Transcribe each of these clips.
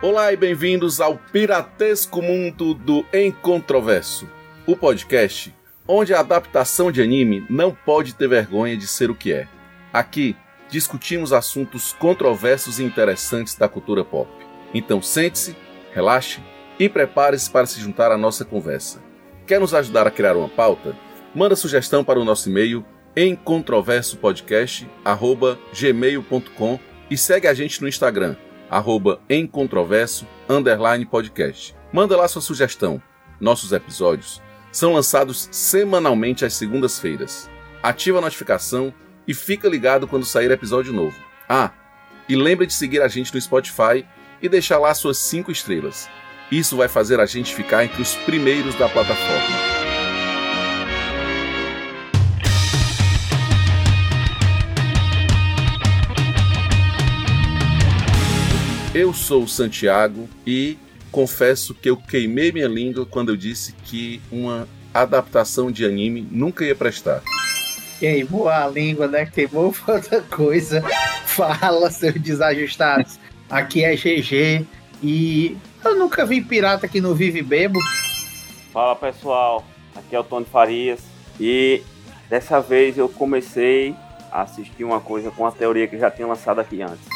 Olá e bem-vindos ao piratesco mundo do Encontroverso, o podcast onde a adaptação de anime não pode ter vergonha de ser o que é. Aqui discutimos assuntos controversos e interessantes da cultura pop. Então sente-se, relaxe e prepare-se para se juntar à nossa conversa. Quer nos ajudar a criar uma pauta? Manda sugestão para o nosso e-mail encontroversopodcast@gmail.com e segue a gente no Instagram @encontroverso_podcast. Manda lá sua sugestão. Nossos episódios são lançados semanalmente às segundas-feiras. Ativa a notificação e fica ligado quando sair episódio novo. Ah, e lembre de seguir a gente no Spotify e deixar lá suas 5 estrelas. Isso vai fazer a gente ficar entre os primeiros da plataforma. Eu sou o Santiago e confesso que eu queimei minha língua quando eu disse que uma adaptação de anime nunca ia prestar. Queimou a língua, né? Queimou outra coisa. Fala, seus desajustados. Aqui é GG e eu nunca vi pirata que não vive bebo. Fala, pessoal. Aqui é o Tony Farias e dessa vez eu comecei a assistir uma coisa com a teoria que já tinha lançado aqui antes.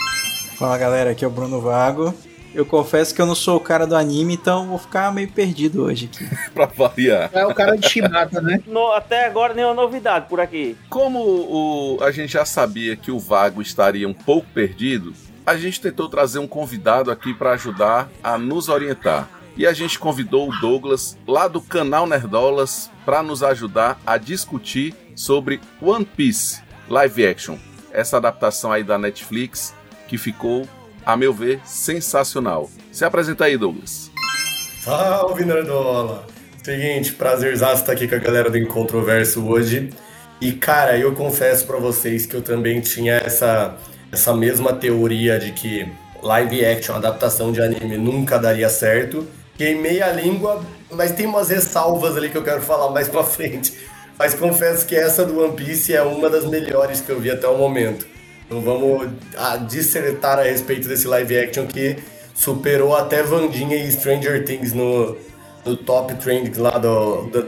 Fala galera, aqui é o Bruno Vago. Eu confesso que eu não sou o cara do anime, então vou ficar meio perdido hoje aqui. Pra variar. É o cara de Shibata, né? Até agora nenhuma novidade por aqui. Como a gente já sabia que o Vago estaria um pouco perdido, a gente tentou trazer um convidado aqui pra ajudar a nos orientar. E a gente convidou o Douglas, lá do canal Nerdolas, pra nos ajudar a discutir sobre One Piece Live Action. Essa adaptação aí da Netflix, que ficou, a meu ver, sensacional. Se apresenta aí, Douglas. Salve, Nerdola! Seguinte, prazerzaço estar aqui com a galera do Encontroverso hoje. E, cara, eu confesso pra vocês que eu também tinha essa mesma teoria de que live action, adaptação de anime, nunca daria certo. Queimei a língua, mas tem umas ressalvas ali que eu quero falar mais pra frente. Mas confesso que essa do One Piece é uma das melhores que eu vi até o momento. Então vamos dissertar a respeito desse live action que superou até Vandinha e Stranger Things no top trends lá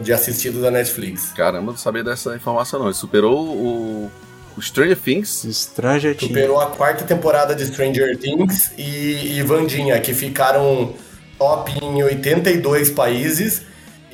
de assistido da Netflix. Caramba, não sabia dessa informação não. Ele superou o Stranger Things? Stranger Things. Superou a 4ª temporada de Stranger Things e Vandinha, que ficaram top em 82 países,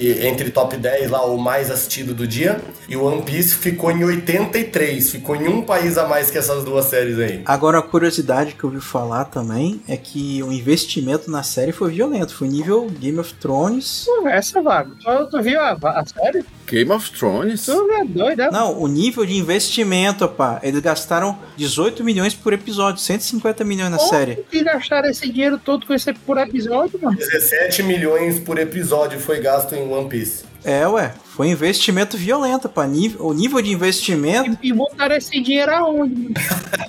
entre top 10 lá, o mais assistido do dia, e o One Piece ficou em 83, ficou em um país a mais que essas duas séries aí. Agora, a curiosidade que eu ouvi falar também é que o investimento na série foi violento, foi nível Game of Thrones. Conversa, Vago. Tu viu a série? Game of Thrones? Tu é doido, é? Não, o nível de investimento, pá, eles gastaram 18 milhões por episódio, 150 milhões na série. Como que gastaram esse dinheiro todo com esse por episódio, mano? 17 milhões por episódio foi gasto em One Piece. É, ué. Foi um investimento violento, pá. O nível de investimento... E botaram esse dinheiro aonde?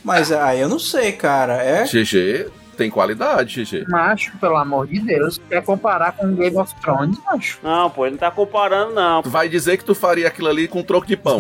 Mas aí eu não sei, cara. É... GG tem qualidade, GG. Macho, pelo amor de Deus. Quer comparar com Game of Thrones, macho? Não, pô. Ele não tá comparando, não. Tu vai dizer que tu faria aquilo ali com um troco de pão.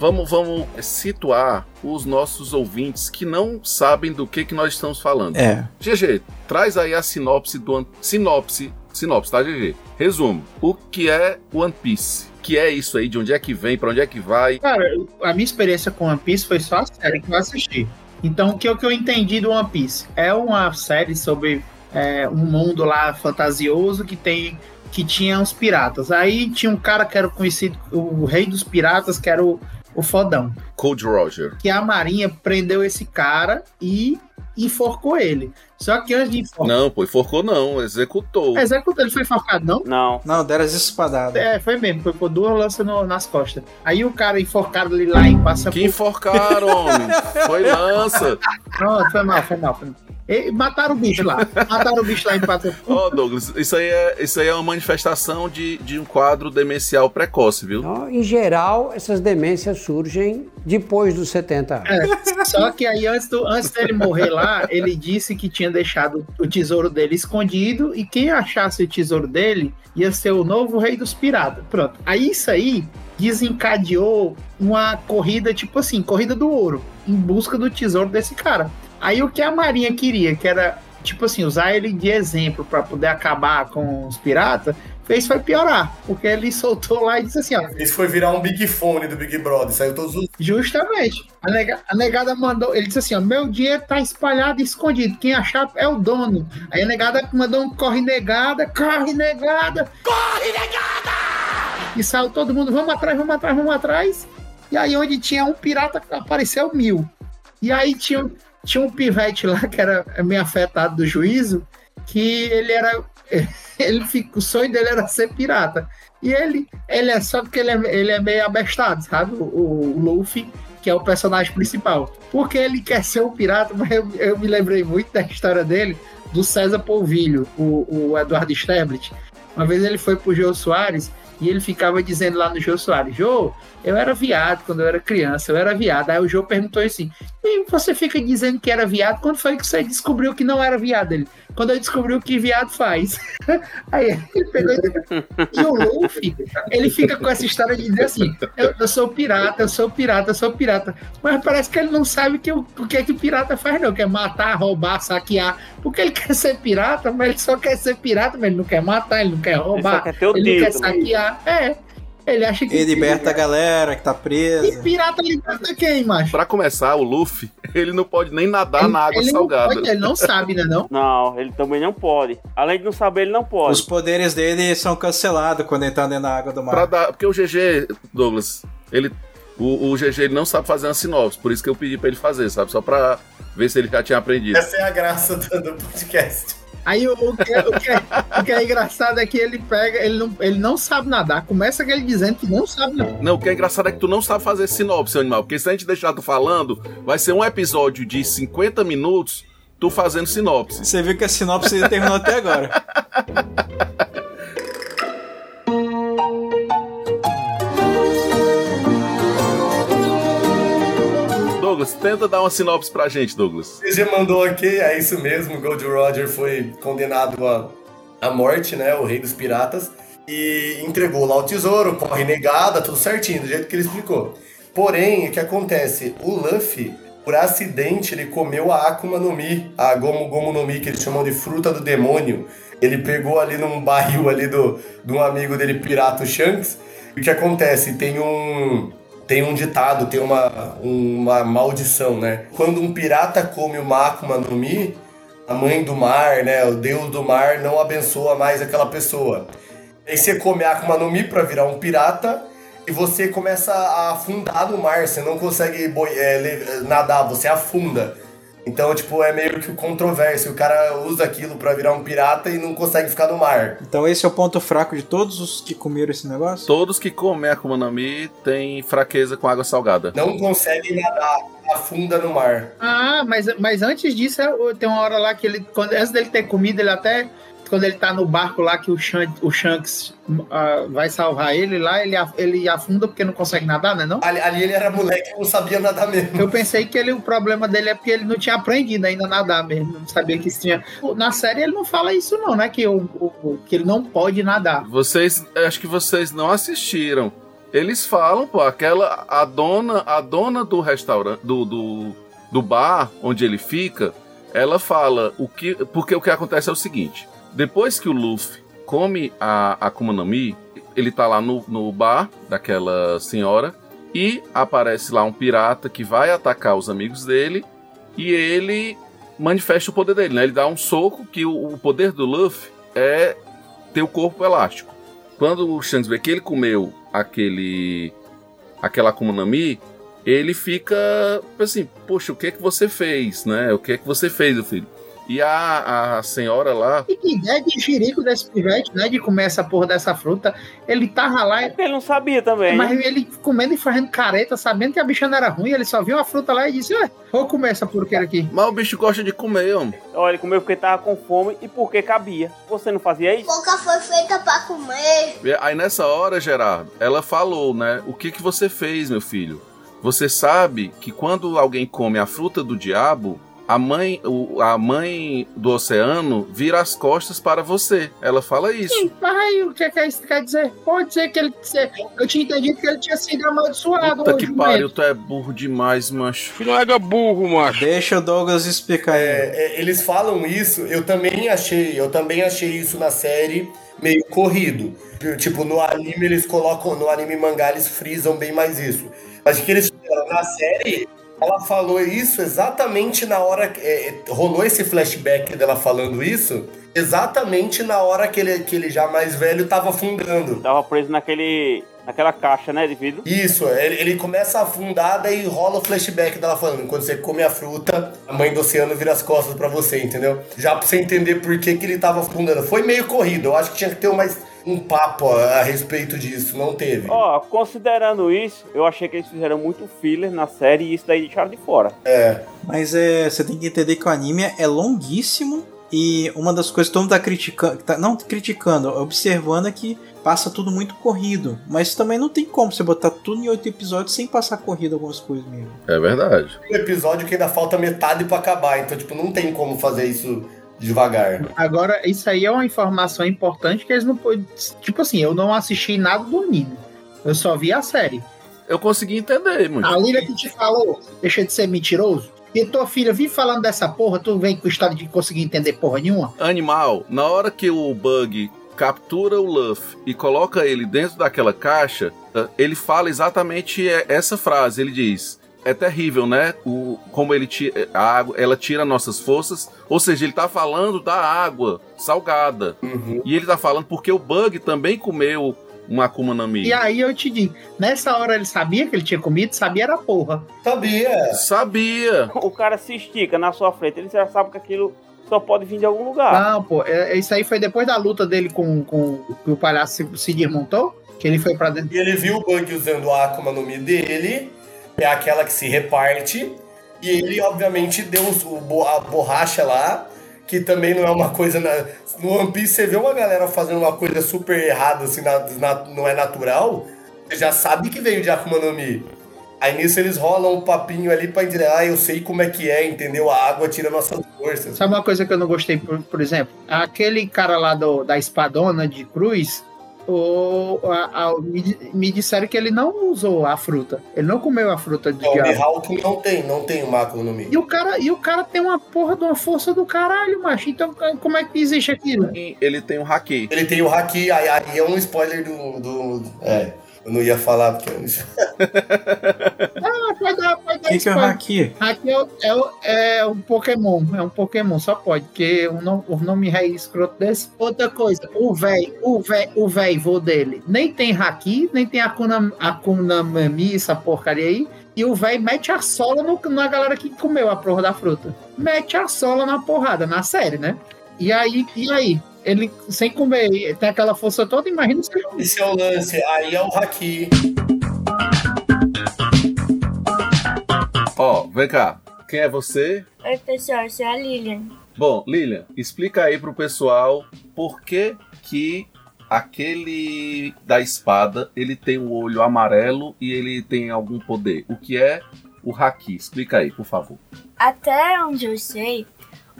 Vamos situar os nossos ouvintes que não sabem do que nós estamos falando. É. GG, traz aí a sinopse do One Piece. Sinopse, tá, GG? Resumo. O que é One Piece? Que é isso aí? De onde é que vem? Pra onde é que vai? Cara, a minha experiência com One Piece foi só a série que eu assisti. Então, o que eu entendi do One Piece? É uma série sobre um mundo lá fantasioso que tinha uns piratas. Aí tinha um cara que era conhecido, o rei dos piratas, que era o fodão. Gol D. Roger. Que a marinha prendeu esse cara e enforcou ele. Só que antes de enforcar... Não, pô, enforcou não, executou. Executou, ele foi enforcado, não? Não, deram as espadadas. É, foi mesmo, foi por 2 lanças nas costas. Aí o cara enforcado ali lá em Passaporte... Que enforcaram, homem? Foi lança. Pronto, foi mal. E mataram o bicho lá. Mataram o bicho lá em Pato. Ó, oh, Douglas, isso aí é uma manifestação de um quadro demencial precoce, viu? Não, em geral, essas demências surgem depois dos 70 anos. É, só que aí, antes dele morrer lá, ele disse que tinha deixado o tesouro dele escondido e quem achasse o tesouro dele ia ser o novo rei dos piratas. Pronto. Aí isso aí desencadeou uma corrida, tipo assim, corrida do ouro, em busca do tesouro desse cara. Aí o que a Marinha queria, que era, tipo assim, usar ele de exemplo pra poder acabar com os piratas, fez foi piorar, porque ele soltou lá e disse assim, ó... Isso foi virar um Big Fone do Big Brother, saiu todos os... Justamente. A negada mandou... Ele disse assim, ó, meu dinheiro tá espalhado e escondido, quem achar é o dono. Aí a negada mandou um corre negada! E saiu todo mundo, vamos atrás. E aí onde tinha um pirata, apareceu 1000. E aí tinha um pivete lá que era meio afetado do juízo, que o sonho dele era ser pirata. E ele é só porque ele é meio abestado, sabe? O Luffy, que é o personagem principal. Porque ele quer ser um pirata, mas eu me lembrei muito da história dele, do César Polvilho, o Eduardo Sterblit. Uma vez ele foi pro Jô Soares e ele ficava dizendo lá no Jô Soares, Jô, eu era viado quando eu era criança, eu era viado. Aí o Jô perguntou assim, e você fica dizendo que era viado, quando foi que você descobriu que não era viado? Ele, quando eu descobri o que viado faz. Aí ele pegou e o Luffy, ele fica com essa história de dizer assim, eu sou pirata, mas parece que ele não sabe o que é que o pirata faz não, quer matar, roubar, saquear, porque ele quer ser pirata, mas ele só quer ser pirata, mas ele não quer matar, ele não quer roubar, ele não quer saquear, é. Ele acha que... Ele liberta a galera que tá presa. E pirata liberta quem, macho? Pra começar, o Luffy, ele não pode nem nadar na água salgada. Ele não sabe, né, não? Não, ele também não pode. Além de não saber, ele não pode. Os poderes dele são cancelados quando ele tá dentro da água do mar. Porque o GG, Douglas, o GG ele não sabe fazer uma sinopse, por isso que eu pedi pra ele fazer, sabe? Só pra ver se ele já tinha aprendido. Essa é a graça do podcast. Aí o que é engraçado é que ele pega, ele não sabe nadar. Começa ele dizendo que não sabe nadar. Não, o que é engraçado é que tu não sabe fazer sinopse, animal. Porque se a gente deixar tu falando, vai ser um episódio de 50 minutos tu fazendo sinopse. Você viu que a sinopse já terminou até agora. Douglas, tenta dar uma sinopse pra gente, Douglas. Você já mandou aqui, é isso mesmo, o Gol D. Roger foi condenado à morte, né, o rei dos piratas, e entregou lá o tesouro, corre negada, tudo certinho, do jeito que ele explicou. Porém, o que acontece? O Luffy, por acidente, ele comeu a Akuma no Mi, a Gomu no Mi, que eles chamam de fruta do demônio. Ele pegou ali num barril ali de um amigo dele, pirata, o Shanks, e o que acontece? Tem um ditado, tem uma maldição, né? Quando um pirata come uma Akuma no Mi, a mãe do mar, né? O deus do mar não abençoa mais aquela pessoa. Aí você come a Akuma no Mi pra virar um pirata e você começa a afundar no mar. Você não consegue nadar, você afunda. Então, tipo, é meio que o controverso. O cara usa aquilo pra virar um pirata e não consegue ficar no mar. Então esse é o ponto fraco de todos os que comeram esse negócio? Todos que comem Akuma no Mi têm fraqueza com água salgada. Não consegue nadar, afunda no mar. Ah, mas antes disso, tem uma hora lá que ele... antes dele ter comido, ele até... Quando ele tá no barco lá que o Shanks vai salvar ele lá, ele afunda porque não consegue nadar, né? Não? Ali ele era moleque e não sabia nadar mesmo. Eu pensei que o problema dele é porque ele não tinha aprendido ainda a nadar mesmo. Não sabia que isso tinha... Na série ele não fala isso não, né? Que ele não pode nadar. Acho que vocês não assistiram. Eles falam, pô, a dona do restaurante, do bar onde ele fica, ela fala porque o que acontece é o seguinte... Depois que o Luffy come a Akuma no Mi, ele tá lá no bar daquela senhora e aparece lá um pirata que vai atacar os amigos dele e ele manifesta o poder dele, né? Ele dá um soco que o poder do Luffy é ter o corpo elástico. Quando o Shanks vê que ele comeu aquela Akuma no Mi, ele fica assim, poxa, o que é que você fez, né? O que é que você fez, meu filho? E a senhora lá... E que ideia de jirico desse pivete, né? De comer essa porra dessa fruta. Ele tava lá... É, ele não sabia também. Mas ele comendo e fazendo careta, sabendo que a bicha não era ruim. Ele só viu a fruta lá e disse, ué, vou comer essa porqueira aqui. Mas o bicho gosta de comer, homem. Olha, ele comeu porque tava com fome e porque cabia. Você não fazia isso? Boca foi feita pra comer. Aí nessa hora, Gerardo, ela falou, né? O que você fez, meu filho? Você sabe que quando alguém come a fruta do diabo... A mãe do oceano vira as costas para você. Ela fala isso. Sim, mas aí o que é que isso quer dizer? Pode ser que ele... Eu tinha entendido que ele tinha sido amaldiçoado. Puta que pariu, tu é burro demais, macho. Filho, burro, macho. Deixa o Douglas explicar. Eles falam isso, eu também achei isso na série meio corrido. Tipo, no anime eles colocam, no anime mangá eles frisam bem mais isso. Mas o que eles fizeram na série... Ela falou isso exatamente na hora... rolou esse flashback dela falando isso... Exatamente na hora que ele já mais velho tava afundando. Tava preso naquela caixa, né, de vidro? Isso, ele começa a afundar, daí rola o flashback dela falando... Quando você come a fruta, a mãe do oceano vira as costas pra você, entendeu? Já pra você entender por que ele tava afundando. Foi meio corrido, eu acho que tinha que ter mais... um papo a respeito disso, não teve. Ó, considerando isso, eu achei que eles fizeram muito filler na série e isso daí deixaram de fora. É. Mas você tem que entender que o anime é longuíssimo e uma das coisas que todo mundo tá criticando, observando é que passa tudo muito corrido, mas também não tem como você botar tudo em 8 episódios sem passar corrido algumas coisas mesmo. É verdade. Um episódio que ainda falta metade pra acabar, então tipo, não tem como fazer isso... devagar. Agora, isso aí é uma informação importante que eles não podem... Tipo assim, eu não assisti nada do anime. Eu só vi a série. Eu consegui entender, mano. A Lira que te falou, deixa de ser mentiroso. E tua filha, vim falando dessa porra, tu vem com o estado de conseguir entender porra nenhuma? Animal, na hora que o Bug captura o Luffy e coloca ele dentro daquela caixa, ele fala exatamente essa frase, ele diz... É terrível, né? Como ele tira a água, ela tira nossas forças. Ou seja, ele tá falando da água salgada. Uhum. E ele tá falando porque o Bug também comeu uma Akuma no Mi. E aí eu te digo, nessa hora ele sabia que ele tinha comido? Sabia era porra. Sabia. O cara se estica na sua frente, ele já sabe que aquilo só pode vir de algum lugar. Não, pô, isso aí foi depois da luta dele com que o palhaço se desmontou, que ele foi pra dentro. E ele viu o Bug usando a Akuma no Mi dele... É aquela que se reparte. E ele, obviamente, deu a borracha lá. Que também não é uma coisa... No One Piece, você vê uma galera fazendo uma coisa super errada, assim, não é natural. Você já sabe que veio de Akuma no Mi. Aí nisso eles rolam um papinho ali pra dizer... Ah, eu sei como é que é, entendeu? A água tira nossas forças. Sabe uma coisa que eu não gostei, por exemplo? Aquele cara lá da espadona de cruz... me disseram que ele não usou a fruta. Ele não comeu a fruta do diabo. O Mihawk não tem o Akuma no Mi. E o cara tem uma porra de uma força do caralho, macho. Então como é que existe aquilo? Ele tem o Haki. Aí é um spoiler do... É, eu não ia falar porque... Ah, pode dar que spoiler. O que é o Haki? Haki é um Pokémon. É um Pokémon, só pode. Porque o nome é escroto desse. Outra coisa, o véio vô dele nem tem Haki, nem tem Akuna no Mi, essa porcaria aí. E o véio mete a sola na galera que comeu a porra da fruta. Mete a sola na porrada, na série, né? E aí? Ele, sem comer, tem aquela força toda, imagina se ele... Esse é o lance, aí é o Haki. Ó, vem cá, quem é você? Oi, pessoal, eu sou a Lilian. Bom, Lilian, explica aí pro pessoal por que aquele da espada, ele tem o olho amarelo e ele tem algum poder. O que é o Haki? Explica aí, por favor. Até onde eu sei,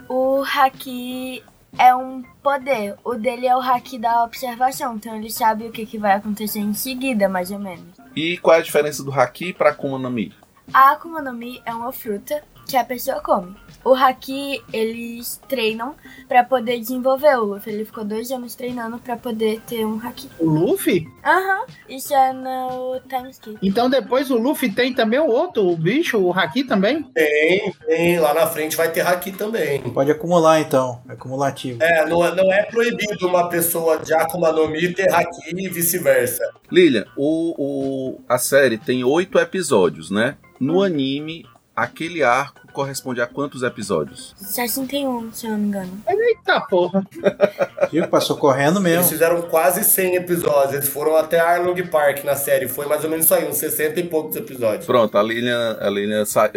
o Haki... é um poder. O dele é o haki da observação. Então ele sabe o que vai acontecer em seguida, mais ou menos. E qual é a diferença do haki para Akuma no Mi? A Akuma no Mi é uma fruta que a pessoa come. O haki, eles treinam para poder desenvolver. O Luffy, ele ficou 2 anos treinando para poder ter um haki. O Luffy? Aham. Isso é no time skip. Então depois o Luffy tem também o outro, o bicho, o haki também? Tem. Lá na frente vai ter haki também. Pode acumular então, é acumulativo. É, não é proibido uma pessoa de Akuma no Mi ter haki e vice-versa. Lilian, a série tem 8 episódios, né? No anime... aquele arco corresponde a quantos episódios? 61, se eu não me engano. Eita porra! Viu? Passou correndo mesmo. Eles fizeram quase 100 episódios. Eles foram até Arlong Park na série. Foi mais ou menos isso aí, uns 60 e poucos episódios. Pronto, a Lilian saiu.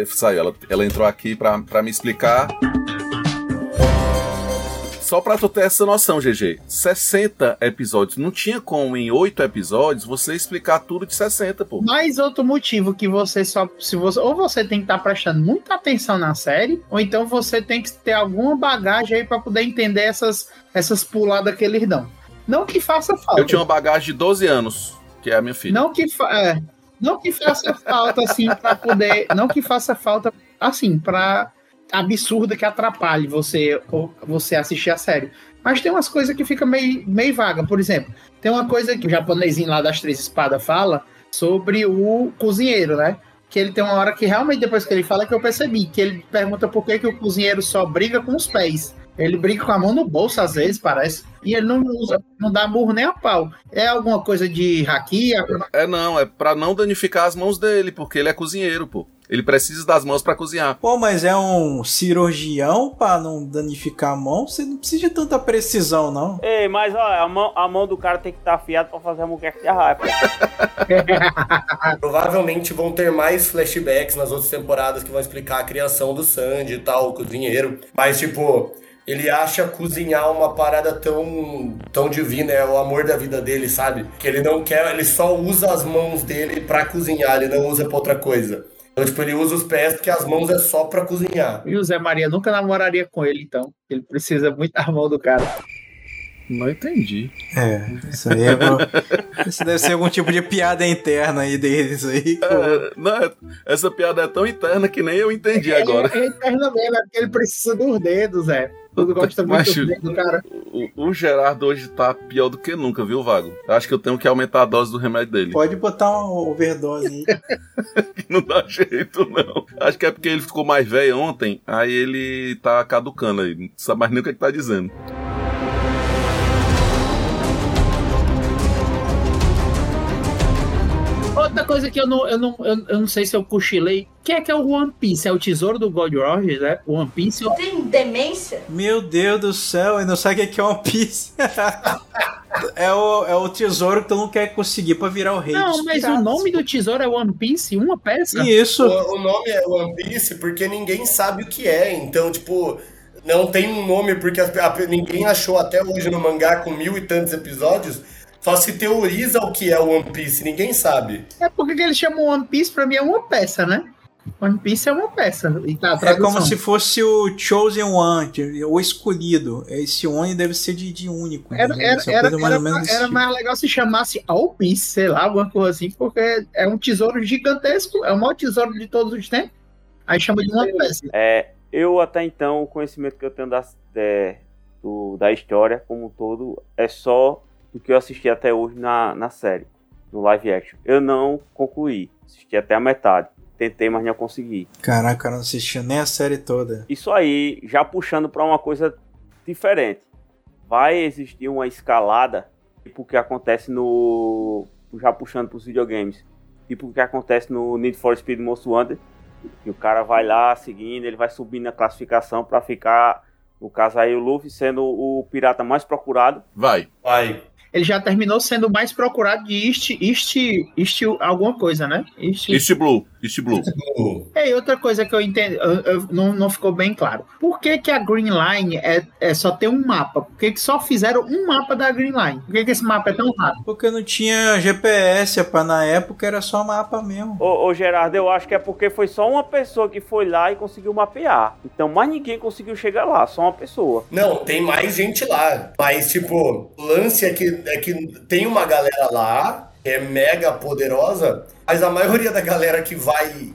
Ela entrou aqui pra me explicar. Só pra tu ter essa noção, GG, 60 episódios. Não tinha como em 8 episódios você explicar tudo de 60, pô. Mas outro motivo que você só... ou você tem que estar prestando muita atenção na série, ou então você tem que ter alguma bagagem aí pra poder entender essas puladas que eles dão. Não que faça falta. Eu tinha uma bagagem de 12 anos, que é a minha filha. Não que faça falta, assim, pra poder... Não que faça falta, assim, pra... absurda que atrapalhe você assistir a série. Mas tem umas coisas que ficam meio vaga. Por exemplo, tem uma coisa que o japonesinho lá das 3 espadas fala sobre o cozinheiro, né? Que ele tem uma hora que realmente, depois que ele fala, que eu percebi, que ele pergunta por que o cozinheiro só briga com os pés. Ele briga com a mão no bolso, às vezes, parece. E ele não dá burro nem a pau. É alguma coisa de haki? É pra não danificar as mãos dele, porque ele é cozinheiro, pô. Ele precisa das mãos pra cozinhar. Pô, mas é um cirurgião pra não danificar a mão? Você não precisa de tanta precisão, não. Ei, mas ó, a mão do cara tem que estar afiada pra fazer a moqueca de raiva. Provavelmente vão ter mais flashbacks nas outras temporadas que vão explicar a criação do Sanji e tal, o cozinheiro. Mas, tipo... ele acha cozinhar uma parada tão, tão divina, é o amor da vida dele, sabe? Que ele não quer, ele só usa as mãos dele pra cozinhar, ele não usa pra outra coisa. Então, tipo, ele usa os pés porque as mãos é só pra cozinhar. E o Zé Maria nunca namoraria com ele, então. Ele precisa muito da mão do cara. Não entendi. É, isso aí é bom. Isso deve ser algum tipo de piada interna aí deles aí. Não, essa piada é tão interna que nem eu entendi agora. É interna mesmo, é porque ele precisa dos dedos, é. Todo gosta muito do dedo, cara. O Gerardo hoje tá pior do que nunca, viu, Vago? Acho que eu tenho que aumentar a dose do remédio dele. Pode botar uma overdose aí. Não dá jeito, não. Acho que é porque ele ficou mais velho ontem, aí ele tá caducando aí. Não sabe mais nem o que tá dizendo. Outra coisa que eu não sei se eu cochilei. Quem é que é o One Piece? É o tesouro do Gol D. Roger, né? One Piece? Tem demência? Meu Deus do céu, eu não sei o que é One Piece. É o tesouro que tu não quer conseguir pra virar o rei. Não, mas o nome do tesouro é One Piece? Uma peça? Isso. O nome é One Piece porque ninguém sabe o que é. Então, tipo... não tem um nome porque ninguém achou até hoje no mangá com 1000 e tantos episódios... só se teoriza o que é o One Piece, ninguém sabe. É porque eles chamam One Piece, pra mim é uma peça, né? One Piece é uma peça. E tá, é como se fosse o Chosen One, o escolhido. Esse One deve ser de único. Era mais legal se chamasse All Piece, sei lá, alguma coisa assim, porque é um tesouro gigantesco, é o maior tesouro de todos os tempos. Aí chama de One Piece. É, eu até então, o conhecimento que eu tenho da história como um todo é só... o que eu assisti até hoje na série, no live action. Eu não concluí, assisti até a metade. Tentei, mas não consegui. Caraca, eu não assisti nem a série toda. Isso aí, já puxando pra uma coisa diferente. Vai existir uma escalada, tipo o que acontece no... já puxando pros videogames. Tipo o que acontece no Need for Speed Most Wanted. E o cara vai lá seguindo, ele vai subindo a classificação pra ficar... no caso aí, o Luffy sendo o pirata mais procurado. Vai. Ele já terminou sendo o mais procurado de East alguma coisa, né? East Blue. E outra coisa que eu entendo, não ficou bem claro. Por que que a Green Line só tem um mapa? Por que que só fizeram um mapa da Green Line? Por que que esse mapa é tão raro? Porque não tinha GPS, rapaz, na época era só mapa mesmo. Ô Gerardo, eu acho que é porque foi só uma pessoa que foi lá e conseguiu mapear. Então mais ninguém conseguiu chegar lá, só uma pessoa. Não, tem mais gente lá. Mas, tipo, o lance é que tem uma galera lá que é mega poderosa, mas a maioria da galera que vai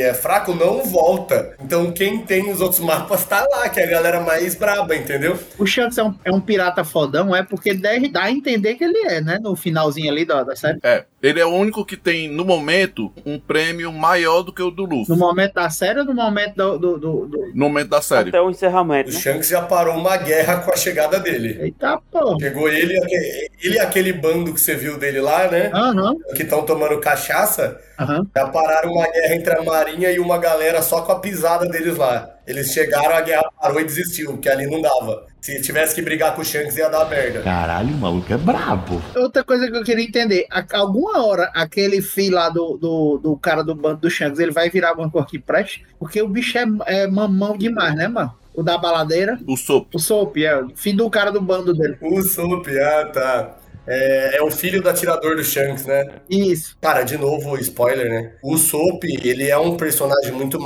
é fraco não volta. Então quem tem os outros mapas tá lá, que é a galera mais braba, entendeu? O Shanks é um pirata fodão, é porque deve dar a entender que ele é, né? No finalzinho ali da série. É, ele é o único que tem, no momento, um prêmio maior do que o do Luffy. No momento da série ou no momento No momento da série. Até o encerramento, né? O Shanks já parou uma guerra com a chegada dele. Eita, pô. Chegou ele e aquele bando que você viu dele lá, né? Aham. Que estão tomando cachaça caça, já pararam uma guerra entre a marinha e uma galera só com a pisada deles lá. Eles chegaram, a guerra parou e desistiu, porque ali não dava. Se tivesse que brigar com o Shanks, ia dar merda. Caralho, o maluco é brabo. Outra coisa que eu queria entender, alguma hora aquele filho lá do cara do bando do Shanks, ele vai virar alguma coisa que preste? Porque o bicho é mamão demais, né, mano? O da baladeira. Usopp. Usopp, é. Filho do cara do bando dele. Usopp, ah, tá. É o filho do atirador do Shanks, né? Isso. Cara, de novo, spoiler, né? O Usopp, ele é um personagem muito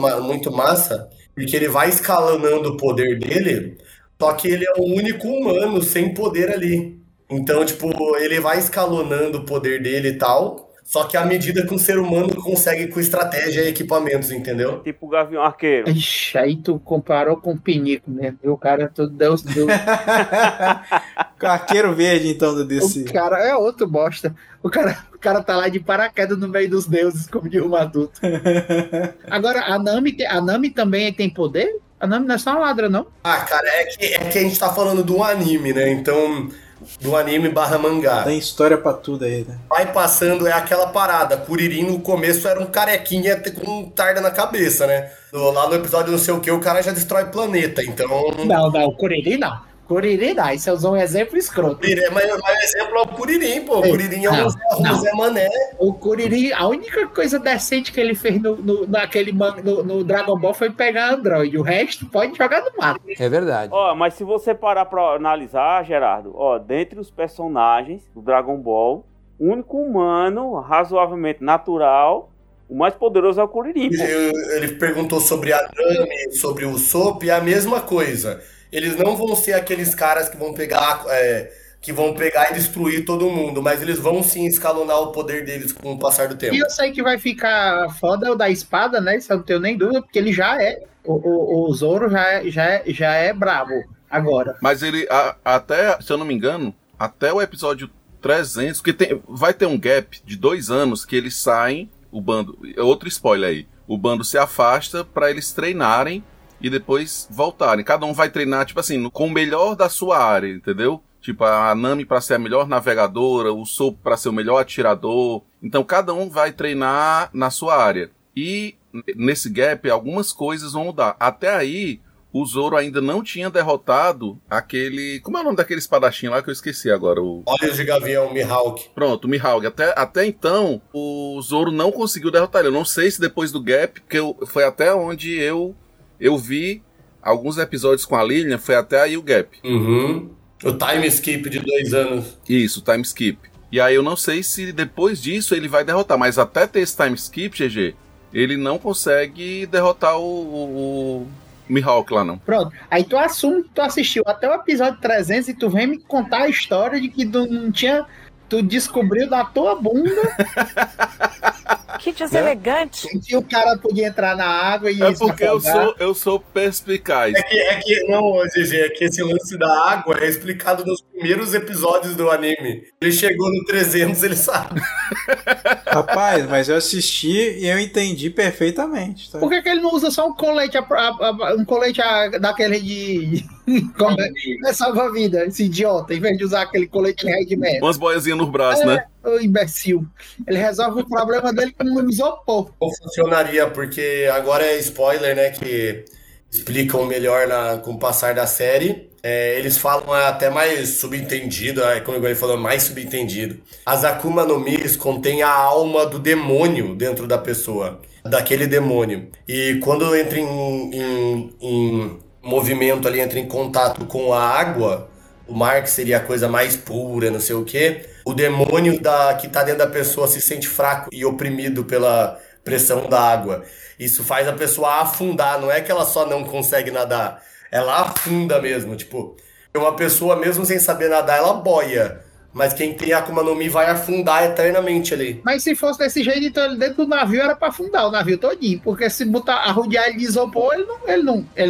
massa, porque ele vai escalonando o poder dele, só que ele é o único humano sem poder ali. Então, tipo, ele vai escalonando o poder dele e tal, só que à medida que um ser humano consegue com estratégia e equipamentos, entendeu? Tipo o Gavião Arqueiro. Ixi, aí tu comparou com o Pinico, né? O cara é todo Deus. O Arqueiro Verde, então, do DC. O cara é outro bosta. O cara tá lá de paraquedas no meio dos deuses, como de um adulto. Agora, a Nami também tem poder? A Nami não é só uma ladra, não? Ah, cara, é que a gente tá falando do anime, né? Então... do anime / mangá. Tem história pra tudo aí, né? Vai passando, é aquela parada. Kuririn no começo era um carequinha com tarda na cabeça, né? Lá no episódio não sei o que, o cara já destrói planeta, então... Não, Kuririn não. Kuririn não, isso é um exemplo escroto. Mas o exemplo é o Kuririn, pô. O Kuririn é o Zé Mané. O Kuririn, a única coisa decente que ele fez no Dragon Ball foi pegar Android. O resto pode jogar no mato. É verdade. Ó, mas se você parar pra analisar, Gerardo, ó, dentre os personagens do Dragon Ball, o único humano razoavelmente natural... o mais poderoso é o Kuririn. Ele perguntou sobre a Nami, sobre o Usopp, é a mesma coisa. Eles não vão ser aqueles caras que vão pegar, e destruir todo mundo, mas eles vão sim escalonar o poder deles com o passar do tempo. E eu sei que vai ficar foda o da espada, né? Isso eu não tenho nem dúvida, porque ele já é. O Zoro já é brabo agora. Mas ele, até, se eu não me engano, até o episódio 300, porque vai ter um gap de 2 anos que eles saem. O bando, outro spoiler aí, o bando se afasta pra eles treinarem e depois voltarem. Cada um vai treinar, tipo assim, com o melhor da sua área, entendeu? Tipo, a Nami pra ser a melhor navegadora, o Usopp pra ser o melhor atirador. Então, cada um vai treinar na sua área. E, nesse gap, algumas coisas vão mudar. Até aí, o Zoro ainda não tinha derrotado aquele... como é o nome daquele espadachim lá que eu esqueci agora? Olhos de Gavião, Mihawk. Pronto, o Mihawk. Até então, o Zoro não conseguiu derrotar ele. Eu não sei se depois do gap, porque foi até onde eu vi alguns episódios com a Lilian, foi até aí o gap. Uhum. O time skip de 2 anos. Isso, o time skip. E aí eu não sei se depois disso ele vai derrotar, mas até ter esse time skip, GG, ele não consegue derrotar Mihawk lá, não. Pronto. Aí tu assume que tu assistiu até o episódio 300 e tu vem me contar a história de que tu não tinha... tu descobriu da tua bunda... que deselegante. E o cara podia entrar na água e... é porque eu sou perspicaz. Não, GG, é que esse lance da água é explicado nos primeiros episódios do anime. Ele chegou no 300, ele sabe. Rapaz, mas eu assisti e eu entendi perfeitamente. Tá? Por que ele não usa só um colete, um colete daquele de... é salva-vida, esse idiota, em vez de usar aquele colete de merda. Umas boiazinhas nos braços, né? O imbecil. Ele resolve o problema dele com um isopor. Não funcionaria, porque agora é spoiler, né? Que explicam melhor com o passar da série. É, eles falam até mais subentendido, como ele falou, mais subentendido. As Akuma no Mi contêm a alma do demônio dentro da pessoa, daquele demônio. E quando entra em movimento ali, entra em contato com a água, o mar, que seria a coisa mais pura, não sei o quê, o demônio que tá dentro da pessoa se sente fraco e oprimido pela pressão da água. Isso faz a pessoa afundar, não é que ela só não consegue nadar, ela afunda mesmo, tipo, uma pessoa mesmo sem saber nadar, ela boia, mas quem tem Akuma no Mi vai afundar eternamente ali. Mas se fosse desse jeito, então ele dentro do navio era pra afundar o navio todinho, porque se botar arrodear ele de isopor, ele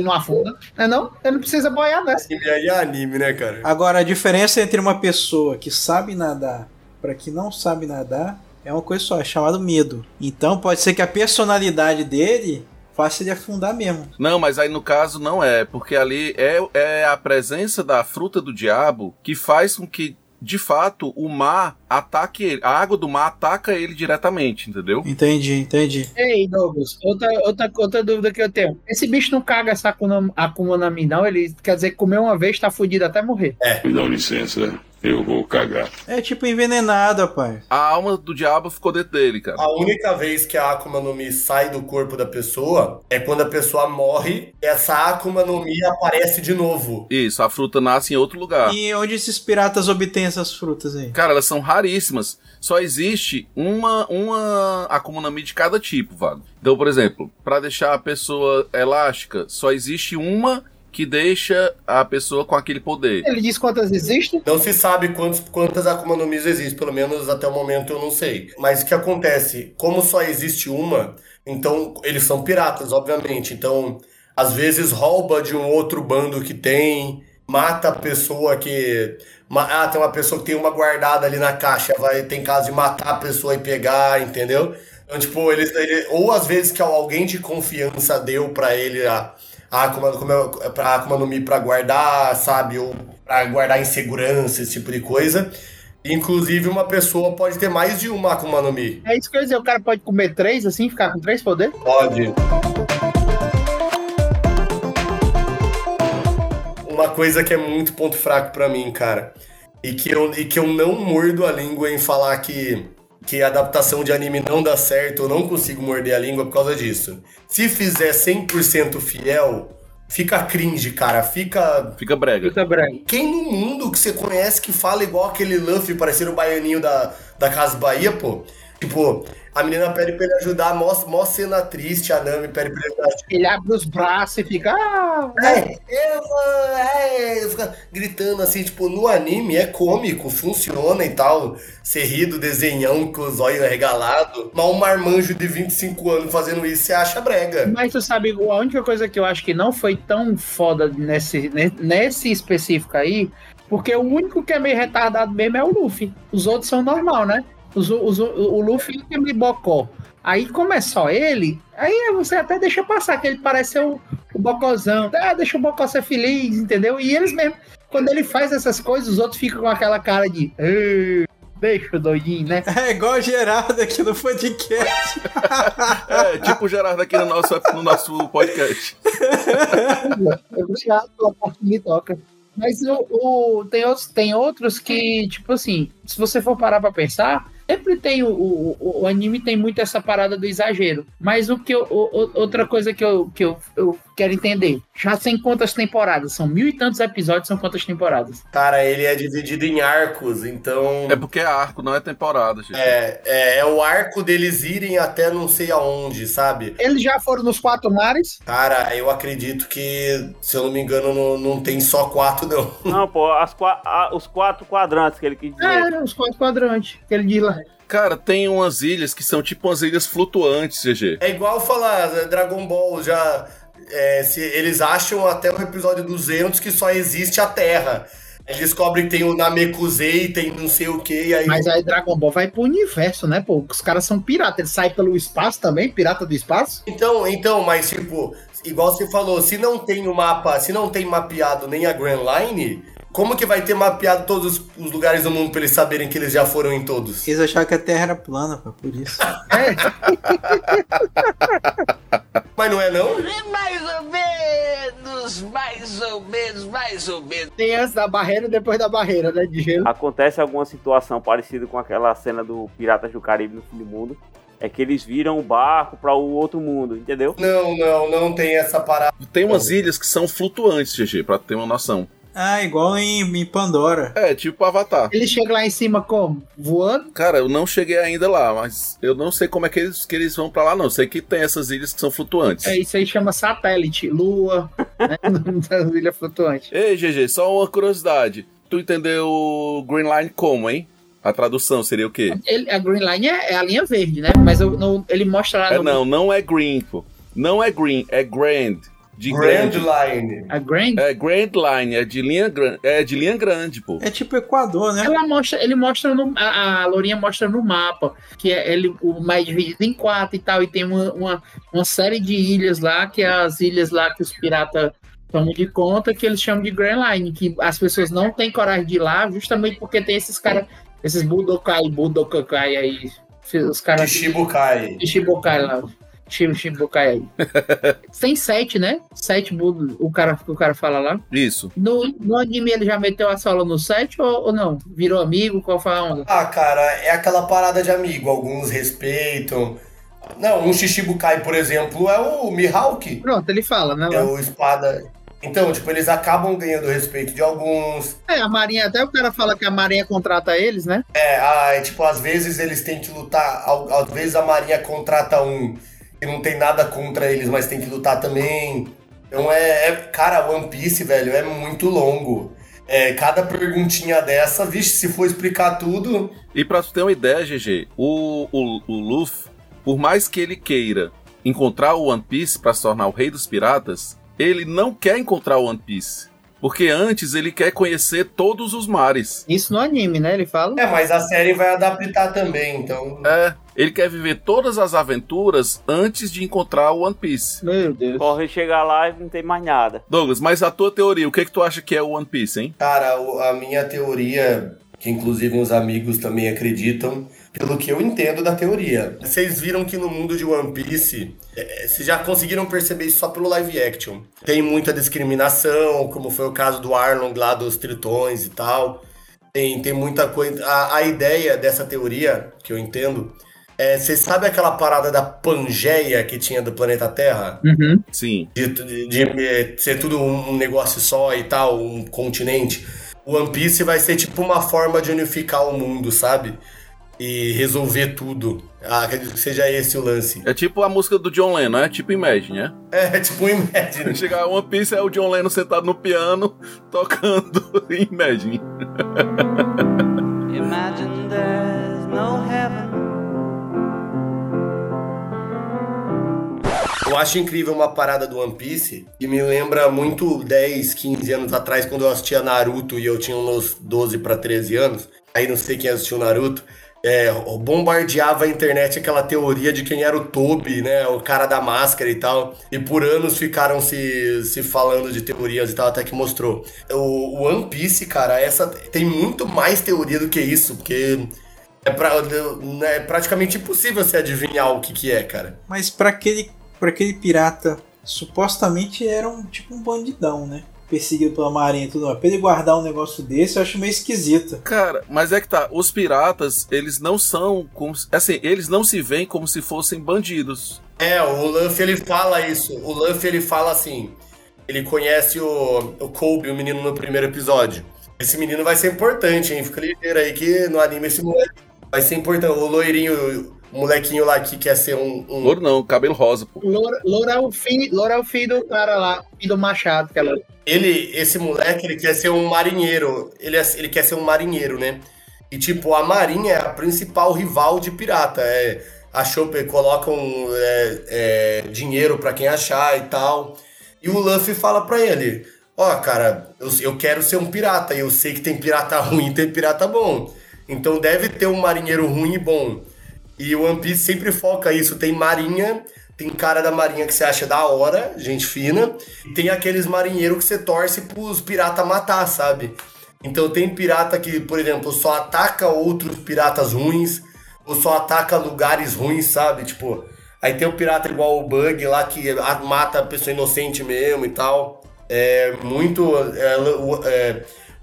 não afunda, né não? Ele não precisa boiar, né? E aí é anime, né, cara? Agora, a diferença entre uma pessoa que sabe nadar pra que não sabe nadar é uma coisa só, é chamado medo. Então pode ser que a personalidade dele faça ele afundar mesmo. Não, mas aí no caso não é, porque ali é a presença da fruta do diabo que faz com que de fato, o mar ataca ele, a água do mar ataca ele diretamente, entendeu? Entendi. Ei, Douglas, outra dúvida que eu tenho. Esse bicho não caga essa Akuma no Mi, não? Ele quer dizer que comer uma vez tá fudido até morrer. É. Me dá licença, eu vou cagar. É tipo envenenado, rapaz. A alma do diabo ficou dentro dele, cara. A única vez que a Akuma no Mi sai do corpo da pessoa é quando a pessoa morre e essa Akuma no Mi aparece de novo. Isso, a fruta nasce em outro lugar. E onde esses piratas obtêm essas frutas aí? Cara, elas são raríssimas. Só existe uma Akuma no Mi de cada tipo, Vago. Então, por exemplo, pra deixar a pessoa elástica, só existe uma que deixa a pessoa com aquele poder. Ele diz quantas existem? Não se sabe quantas Akuma no Mi existem, pelo menos até o momento eu não sei. Mas o que acontece? Como só existe uma, então eles são piratas, obviamente. Então, às vezes rouba de um outro bando que tem, mata a pessoa que... tem uma pessoa que tem uma guardada ali na caixa, tem caso de matar a pessoa e pegar, entendeu? Então, tipo, ou às vezes que alguém de confiança deu pra ele a Akuma no Mi pra guardar, sabe? Ou pra guardar em segurança, esse tipo de coisa. Inclusive, uma pessoa pode ter mais de uma Akuma no Mi. É isso que eu ia dizer, o cara pode comer 3, assim, ficar com 3 poderes? Pode. Uma coisa que é muito ponto fraco pra mim, cara, e que eu não mordo a língua em falar que a adaptação de anime não dá certo, eu não consigo morder a língua por causa disso. Se fizer 100% fiel, fica cringe, cara, Fica brega. Quem no mundo que você conhece que fala igual aquele Luffy, parecendo o baianinho da Casa Bahia, pô? Tipo, a menina pede pra ele ajudar, mó cena triste, a Nami pede pra ele ajudar. Ele abre os braços e fica... fica gritando assim, tipo, no anime é cômico, funciona e tal. Você ri do desenhão com os olhos regalados. Mas um marmanjo de 25 anos fazendo isso, você acha brega. Mas tu sabe, a única coisa que eu acho que não foi tão foda nesse específico aí, porque o único que é meio retardado mesmo é o Luffy. Os outros são normal, né? O Luffy é meio bocó. Aí, como é só ele, aí você até deixa passar, que ele parece ser o bocózão. Deixa o bocó ser feliz, entendeu? E eles mesmo, quando ele faz essas coisas, os outros ficam com aquela cara de... Deixa o doidinho, né? É igual o Gerardo aqui no podcast. É, tipo o Gerardo aqui no nosso podcast. Eu vou chegar pela parte que me toca. Mas tem outros que, tipo assim, se você for parar pra pensar, sempre tem o anime tem muito essa parada do exagero. Mas outra coisa que eu quero entender, já tem quantas temporadas? São 1000 e tantos episódios, são quantas temporadas? Cara, ele é dividido em arcos, então... É porque é arco, não é temporada, gente. É o arco deles irem até não sei aonde, sabe? Eles já foram nos 4 mares? Cara, eu acredito que, se eu não me engano, não tem só 4, não. Não, pô, os 4 quadrantes que ele quis dizer. É, os 4 quadrantes que ele diz lá. Cara, tem umas ilhas que são tipo umas ilhas flutuantes, CG. É igual falar Dragon Ball, já... se eles acham até o episódio 200 que só existe a Terra. Eles descobrem que tem o Namekusei, tem não sei o que. Aí... Mas aí Dragon Ball vai pro universo, né, pô? Os caras são piratas, eles saem pelo espaço também, pirata do espaço? Então, mas tipo, igual você falou, se não tem o mapa, se não tem mapeado nem a Grand Line... Como que vai ter mapeado todos os lugares do mundo pra eles saberem que eles já foram em todos? Eles acharam que a Terra era plana, pô, por isso. Mas não é, não? Mais ou menos. Tem antes da barreira e depois da barreira, né, de gelo. Acontece alguma situação parecida com aquela cena do Piratas do Caribe no fim do mundo. É que eles viram o barco pra o outro mundo, entendeu? Não tem essa parada. Tem umas ilhas que são flutuantes, GG, pra ter uma noção. Ah, igual em Pandora. É, tipo Avatar. Ele chega lá em cima como? Voando? Cara, eu não cheguei ainda lá, mas eu não sei como é que eles vão pra lá, não. Eu sei que tem essas ilhas que são flutuantes. É, isso aí chama satélite, lua, né? As ilhas flutuantes. Ei, GG, só uma curiosidade. Tu entendeu Green Line como, hein? A tradução seria o quê? A Green Line é a linha verde, né? Mas ele mostra lá... Não é green, pô. Não é green, é grand. De Grand Line. A Grand? É, Grand Line. É de linha grande, pô. É tipo Equador, né? Ele mostra a Lourinha mostra no mapa, que é o mais dividido em 4 e tal, e tem uma série de ilhas lá, que é as ilhas lá que os piratas Tome de conta que eles chamam de Grand Line, que as pessoas não têm coragem de ir lá justamente porque tem esses caras, esses Budokai aí, os caras... Shichibukai lá. Shichibukai aí. Tem 7, né? 7 Budo, o cara fala lá. Isso. No anime ele já meteu a sola no 7 ou não? Virou amigo? Qual foi a onda? Ah, cara, é aquela parada de amigo. Alguns respeitam... Não, um Shichibukai, por exemplo, é o Mihawk. Pronto, ele fala, né? É o espada. Então, tipo, eles acabam ganhando respeito de alguns. É, a Marinha, até o cara fala que a Marinha contrata eles, né? É, tipo, às vezes eles têm que lutar, às vezes a Marinha contrata um que não tem nada contra eles, mas tem que lutar também. Então cara, One Piece, velho, é muito longo. É, cada perguntinha dessa, vixe, se for explicar tudo... E pra tu ter uma ideia, GG, o Luffy, por mais que ele queira encontrar o One Piece para se tornar o rei dos piratas, ele não quer encontrar o One Piece. Porque antes ele quer conhecer todos os mares. Isso no anime, né? Ele fala. É, mas a série vai adaptar também, então... É, ele quer viver todas as aventuras antes de encontrar o One Piece. Meu Deus. Corre chegar lá e não tem mais nada. Douglas, mas a tua teoria, o que que tu acha que é o One Piece, hein? Cara, a minha teoria, que inclusive uns amigos também acreditam, pelo que eu entendo da teoria. Vocês viram que no mundo de One Piece, vocês já conseguiram perceber isso só pelo live action. Tem muita discriminação, como foi o caso do Arlong lá dos Tritões e tal. Tem muita coisa... A ideia dessa teoria, que eu entendo, é... Vocês sabem aquela parada da Pangeia que tinha do planeta Terra? Uhum. Sim. De ser tudo um negócio só e tal, um continente. O One Piece vai ser tipo uma forma de unificar o mundo, sabe? E resolver tudo. Acredito que seja esse o lance. É tipo a música do John Lennon, é tipo Imagine, né? É tipo Imagine. Chegar One Piece é o John Lennon sentado no piano, tocando Imagine. Imagine there's no heaven. Eu acho incrível uma parada do One Piece que me lembra muito 10, 15 anos atrás, quando eu assistia Naruto e eu tinha uns 12 pra 13 anos. Aí não sei quem assistiu Naruto. Bombardeava a internet aquela teoria de quem era o Toby, né? O cara da máscara e tal. E por anos ficaram se falando de teorias e tal, até que mostrou. O One Piece, cara, essa tem muito mais teoria do que isso, porque é praticamente impossível você adivinhar o que é, cara. Mas pra aquele pirata, supostamente era um bandidão, né? Perseguido pela marinha e tudo mais. Pra ele guardar um negócio desse, eu acho meio esquisito. Cara, mas é que tá, os piratas, eles não são como... Assim, eles não se veem como se fossem bandidos. É, o Luffy, ele fala isso. O Luffy, ele fala assim... Ele conhece o Kobe, o menino no primeiro episódio. Esse menino vai ser importante, hein? Fica ligeiro aí que no anime esse moleque vai ser importante. O loirinho... O molequinho lá que quer ser um... Louro não, cabelo rosa, pô. Louro é o filho do cara lá, filho do Machado. Que ela... Esse moleque, ele quer ser um marinheiro. Ele quer ser um marinheiro, né? E tipo, a marinha é a principal rival de pirata. A Chopper colocam dinheiro pra quem achar e tal. E o Luffy fala pra ele, cara, eu quero ser um pirata. E eu sei que tem pirata ruim e tem pirata bom. Então deve ter um marinheiro ruim e bom. E o One Piece sempre foca isso, tem marinha, tem cara da marinha que você acha da hora, gente fina, e tem aqueles marinheiros que você torce pros piratas matar, sabe? Então tem pirata que, por exemplo, só ataca outros piratas ruins, ou só ataca lugares ruins, sabe? Tipo, aí tem o pirata igual o Bug lá, que mata a pessoa inocente mesmo e tal.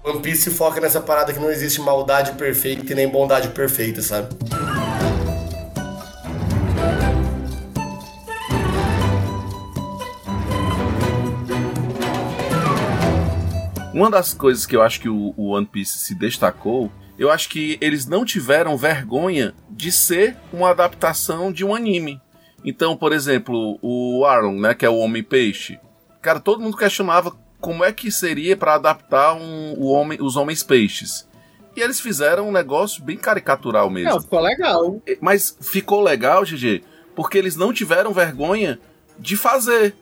One Piece foca nessa parada que não existe maldade perfeita e nem bondade perfeita, sabe? Uma das coisas que eu acho que o One Piece se destacou, eu acho que eles não tiveram vergonha de ser uma adaptação de um anime. Então, por exemplo, o Arlong, né, que é o Homem-Peixe. Cara, todo mundo questionava como é que seria para adaptar os Homens-Peixes. E eles fizeram um negócio bem caricatural mesmo. Não, ficou legal. Mas ficou legal, GG, porque eles não tiveram vergonha de fazer.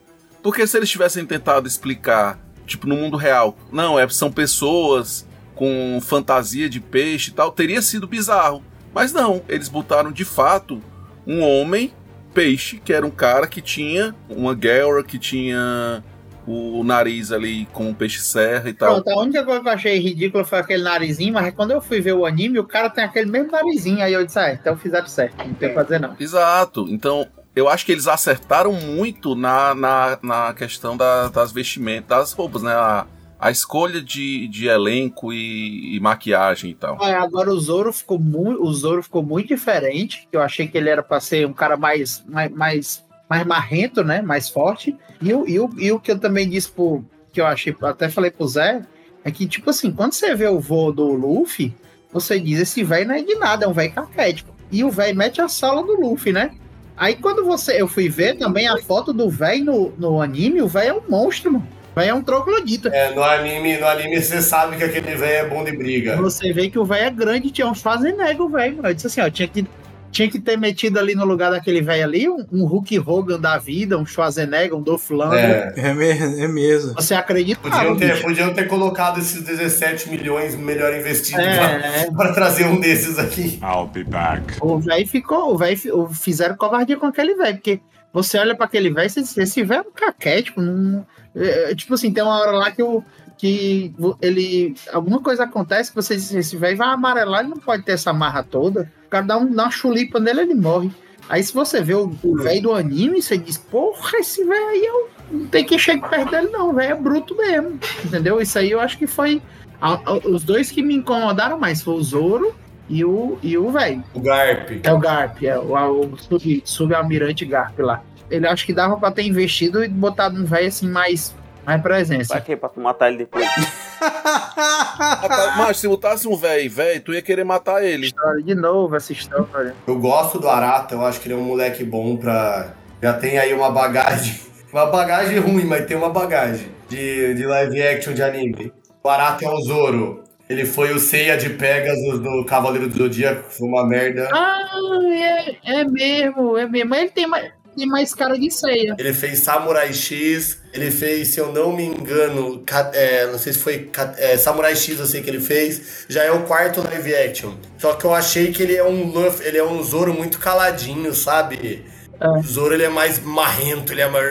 Porque se eles tivessem tentado explicar... Tipo, no mundo real. Não, são pessoas com fantasia de peixe e tal. Teria sido bizarro. Mas não, eles botaram de fato um homem peixe, que era um cara que tinha uma guerra, que tinha o nariz ali com o peixe-serra e tal. Pronto, a única coisa que eu achei ridícula foi aquele narizinho, mas quando eu fui ver o anime, o cara tem aquele mesmo narizinho, aí eu disse, então fizeram certo, não tem o que fazer não. Exato, então eu acho que eles acertaram muito na questão das vestimentas, das roupas, né, a escolha de elenco e maquiagem e tal. Agora o Zoro ficou muito diferente, eu achei que ele era pra ser um cara mais marrento, né, mais forte, e o que eu também disse, que eu achei, até falei pro Zé, é que, tipo assim, quando você vê o voo do Luffy, você diz, esse velho não é de nada, é um velho caquético, e o velho mete a sala do Luffy, né, aí quando eu fui ver também a foto do velho no anime, o velho é um monstro, mano. Véio é um troglodita. No anime você sabe que aquele véio é bom de briga. Você vê que o véio é grande, tinha uns Schwarzenegger, velho. Eu disse assim, ó, tinha que ter metido ali no lugar daquele velho ali um Hulk Hogan da vida, um Schwarzenegger, um Dolph Lundgren. É mesmo. Você acredita? Podiam ter colocado esses 17 milhões melhor investidos pra trazer um desses aqui. I'll be back. O velho fizeram covardia com aquele velho, porque você olha pra aquele velho e você diz, esse velho é um caquético, não... Tipo assim, tem uma hora lá que ele... Alguma coisa acontece que você diz, esse velho vai amarelar, ele não pode ter essa marra toda. O cara dá uma chulipa nele, ele morre. Aí se você vê o velho do anime, você diz, porra, esse velho aí não tem que chegar perto dele não, velho é bruto mesmo. Entendeu? Isso aí eu acho que foi... Os dois que me incomodaram mais foi o Zoro e o velho. O Garp. É o Garp, o subalmirante Garp lá. Ele acho que dava pra ter investido e botado um velho assim mais presença. Pra quê? Pra tu matar ele depois. Mas se botasse um velho, tu ia querer matar ele. De novo essa história. Eu gosto do Arata, eu acho que ele é um moleque bom pra... Já tem aí uma bagagem. Uma bagagem ruim, mas tem uma bagagem. De live action de anime. O Arata é o Zoro. Ele foi o Seiya de Pegasus do Cavaleiro do Zodíaco, foi uma merda. É mesmo. Mas ele tem mais cara de ceia. Ele fez Samurai X, ele fez, se eu não me engano, não sei se foi Samurai X, eu sei que ele fez, já é o quarto live action. Só que eu achei que ele é um Zoro muito caladinho, sabe? O Zoro ele é mais marrento, ele é mais...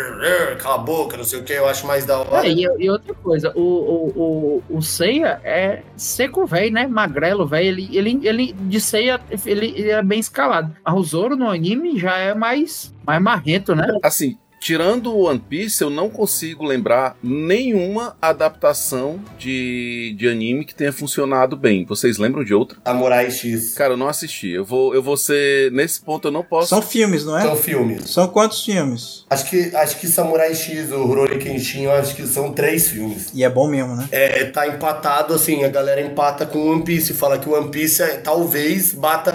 Cala a boca, não sei o que, eu acho mais da hora. E outra coisa, o Seiya é seco velho, né? Magrelo velho, ele de Seiya ele é bem escalado. Mas o Zoro no anime já é mais marrento, né? Assim, tirando o One Piece, eu não consigo lembrar nenhuma adaptação de anime que tenha funcionado bem. Vocês lembram de outra? Samurai X. Cara, eu não assisti. Eu vou ser... Nesse ponto eu não posso... São filmes, não é? São filmes. São quantos filmes? Acho que Samurai X, o Rurouni Kenshin, acho que são 3 filmes. E é bom mesmo, né? É, tá empatado, assim, a galera empata com o One Piece. Fala que o One Piece talvez bata...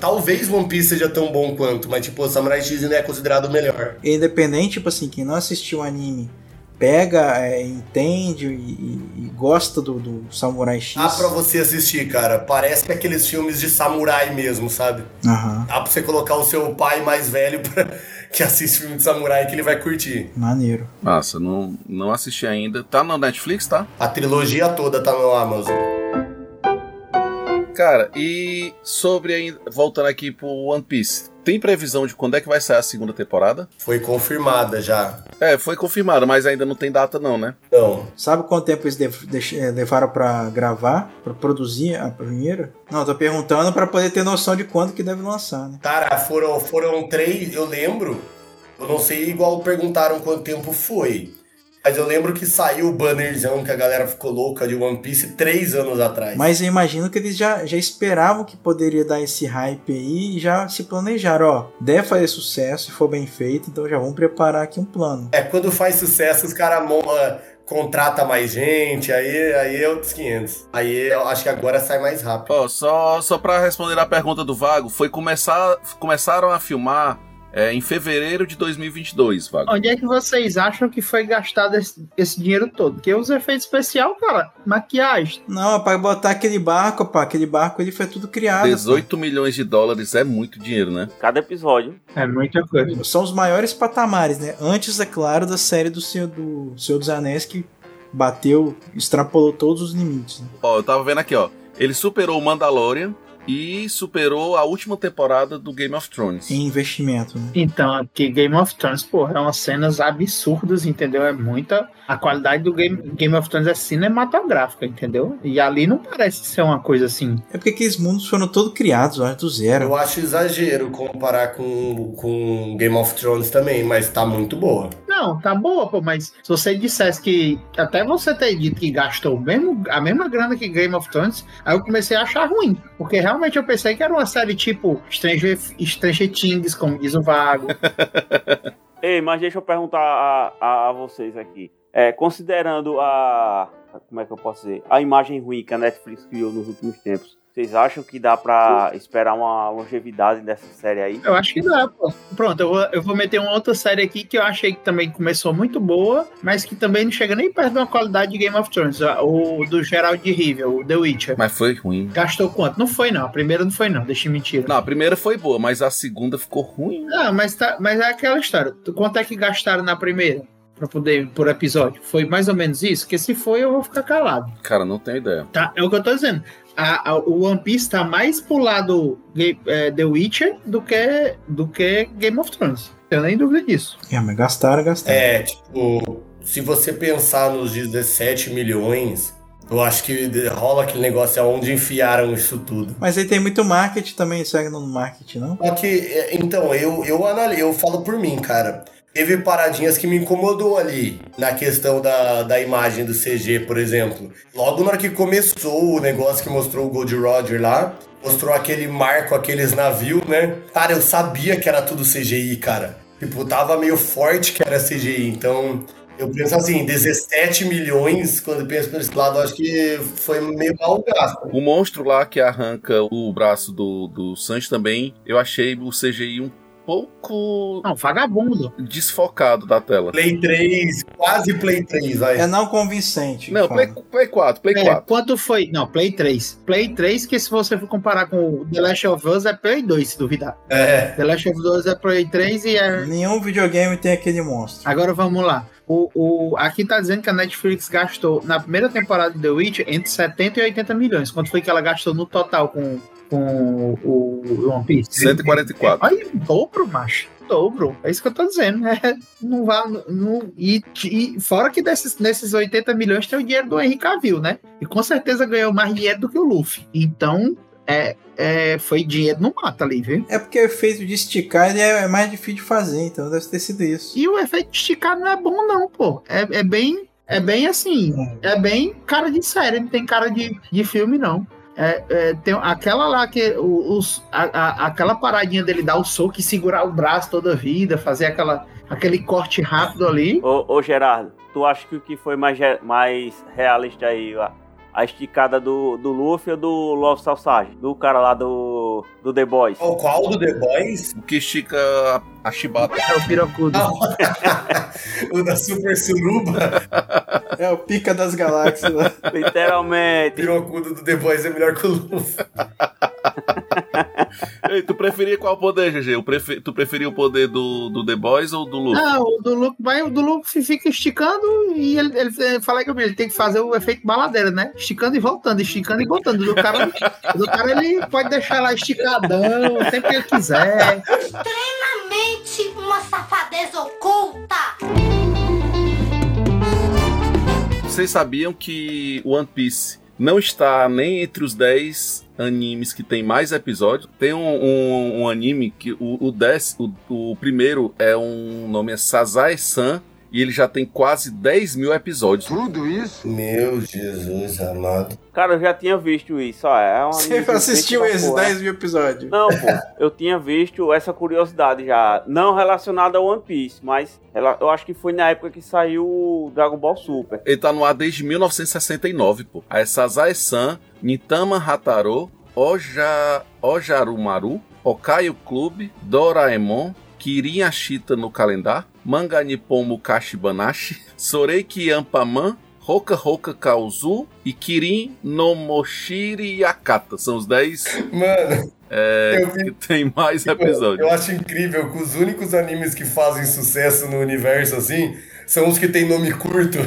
Talvez One Piece seja tão bom quanto, mas tipo, Samurai X ainda é considerado o melhor. Independente, tipo assim, quem não assistiu o anime pega, entende e gosta do Samurai X. Dá pra você assistir, cara. Parece aqueles filmes de samurai mesmo, sabe? Uhum. Dá pra você colocar o seu pai mais velho que assiste filme de samurai que ele vai curtir. Maneiro. Nossa, não assisti ainda. Tá na Netflix, tá? A trilogia toda tá no Amazon. Cara, e sobre, voltando aqui pro One Piece, tem previsão de quando é que vai sair a segunda temporada? Foi confirmada já. Foi confirmada, mas ainda não tem data não, né? Não. Sabe quanto tempo eles levaram pra gravar, pra produzir a primeira? Não, tô perguntando pra poder ter noção de quando que deve lançar, né? Cara, foram 3, eu lembro, eu não sei igual perguntaram quanto tempo foi, mas eu lembro que saiu o bannerzão que a galera ficou louca de One Piece 3 anos atrás. Mas eu imagino que eles já esperavam que poderia dar esse hype aí e já se planejaram, deve fazer sucesso, se for bem feito, então já vão preparar aqui um plano. Quando faz sucesso, os caras contrata mais gente, aí é outros 500. Aí eu acho que agora sai mais rápido. Só pra responder a pergunta do Vago, foi começaram a filmar em fevereiro de 2022, Vago. Onde é que vocês acham que foi gastado esse dinheiro todo? Porque os efeitos especiais, cara, maquiagem. Não, pra botar aquele barco, pá. Aquele barco, ele foi tudo criado. 18 milhões de dólares é muito dinheiro, né? Cada episódio. É muita coisa. São os maiores patamares, né? Antes, é claro, da série do Senhor dos Anéis, que bateu, extrapolou todos os limites. Né? Eu tava vendo aqui, ele superou o Mandalorian, e superou a última temporada do Game of Thrones. Em investimento, né? Então, aqui Game of Thrones, porra, é umas cenas absurdas, entendeu? É muita... A qualidade do Game of Thrones é cinematográfica, entendeu? E ali não parece ser uma coisa assim. É porque aqueles mundos foram todos criados, ó, do zero. Eu acho exagero comparar com Game of Thrones também, mas tá muito boa. Não, tá boa, pô, mas se você dissesse que... Até você ter dito que gastou a mesma grana que Game of Thrones, aí eu comecei a achar ruim. Porque realmente eu pensei que era uma série tipo Stranger Things, como diz o Vago. Ei, mas deixa eu perguntar a vocês aqui. Considerando a... Como é que eu posso dizer? A imagem ruim que a Netflix criou nos últimos tempos. Vocês acham que dá pra esperar uma longevidade dessa série aí? Eu acho que dá, pô. Pronto, eu vou meter uma outra série aqui que eu achei que também começou muito boa, mas que também não chega nem perto de uma qualidade de Game of Thrones. O do Gerardo Júnior, o The Witcher. Mas foi ruim. Gastou quanto? Não foi, não. A primeira não foi, não. Deixa eu mentir. Não, a primeira foi boa, mas a segunda ficou ruim. Não, mas é aquela história. Quanto é que gastaram na primeira? Pra poder por episódio? Foi mais ou menos isso? Porque se foi, eu vou ficar calado. Cara, não tenho ideia. Tá, é o que eu tô dizendo. O One Piece tá mais pro lado The Witcher do que Game of Thrones. Eu nem dúvida disso. É, mas gastaram. É, tipo, se você pensar nos 17 milhões, eu acho que rola aquele negócio onde enfiaram isso tudo. Mas aí tem muito marketing também, segue no marketing, não? Porque, então, eu falo por mim, cara. Teve paradinhas que me incomodou ali, na questão da imagem do CG, por exemplo. Logo na hora que começou o negócio que mostrou o Gol D. Roger lá, mostrou aquele marco, aqueles navios, né? Cara, eu sabia que era tudo CGI, cara. Tipo, tava meio forte que era CGI, então... Eu penso assim, 17 milhões, quando eu penso por esse lado, eu acho que foi meio mal gasto. O monstro lá que arranca o braço do Sanji também, eu achei o CGI um pouco... Não, vagabundo. Desfocado da tela. Play 3, quase Play 3. Aí. É não convincente. Não, Play 4. Quanto foi? Não, Play 3. Play 3, que se você for comparar com o The Last of Us, é Play 2, se duvidar. É. The Last of Us é Play 3 e é... Nenhum videogame tem aquele monstro. Agora vamos lá. Aqui tá dizendo que a Netflix gastou, na primeira temporada de The Witcher, entre 70 e 80 milhões. Quanto foi que ela gastou no total com o One Piece? 144. Olha, dobro, macho. Dobro. É isso que eu tô dizendo, né? Não vale... Não, e fora que nesses 80 milhões tem o dinheiro do Henry Cavill, né? E com certeza ganhou mais dinheiro do que o Luffy. Então... foi dinheiro no mato ali, viu? É porque o efeito de esticar ele é mais difícil de fazer, então deve ter sido isso. E o efeito de esticar não é bom não, pô. É bem assim, é bem cara de série, não tem cara de filme não. Tem aquela lá que aquela paradinha dele dar o soco e segurar o braço toda a vida, fazer aquele corte rápido ali. Ô Gerardo, tu acha que o que foi mais realista aí, ó? A esticada do Luffy ou do Love Salsage? Do cara lá do The Boys. O qual do The Boys? O que estica a chibata. É o pirocudo. O da Super Suruba. É o pica das galáxias. Literalmente. O pirocudo do The Boys é melhor que o Luffy. Ei, tu preferia qual poder, GG? Tu preferia o poder do The Boys ou do Luffy? Ah, o do Luffy, mas o do Luffy fica esticando e ele fala que ele tem que fazer o efeito baladeira, né? Esticando e voltando. Do cara ele pode deixar lá esticadão, sempre que ele quiser. Extremamente uma safadeza oculta! Vocês sabiam que One Piece não está nem entre os 10 animes que tem mais episódios? Tem um anime que o primeiro o nome é Sazae-san e ele já tem quase 10 mil episódios. Tudo isso? Meu Jesus amado. Cara, eu já tinha visto isso. Ó, você assistiu esses 10 mil episódios? Não, pô. Eu tinha visto essa curiosidade já. Não relacionada ao One Piece, mas eu acho que foi na época que saiu o Dragon Ball Super. Ele tá no ar desde 1969, pô. Aí Sazae-san, Nintama Hataro, Ojarumaru, Okaio Club, Doraemon, Kirin Ashita no Calendar, Manga Nippon Mukashi Banashi, Soreiki Ampaman, Hoka Hoka Kaozu e Kirin no Moshiri Yakata. São os 10 que tem mais episódios. Eu acho incrível que os únicos animes que fazem sucesso no universo assim são os que tem nome curto.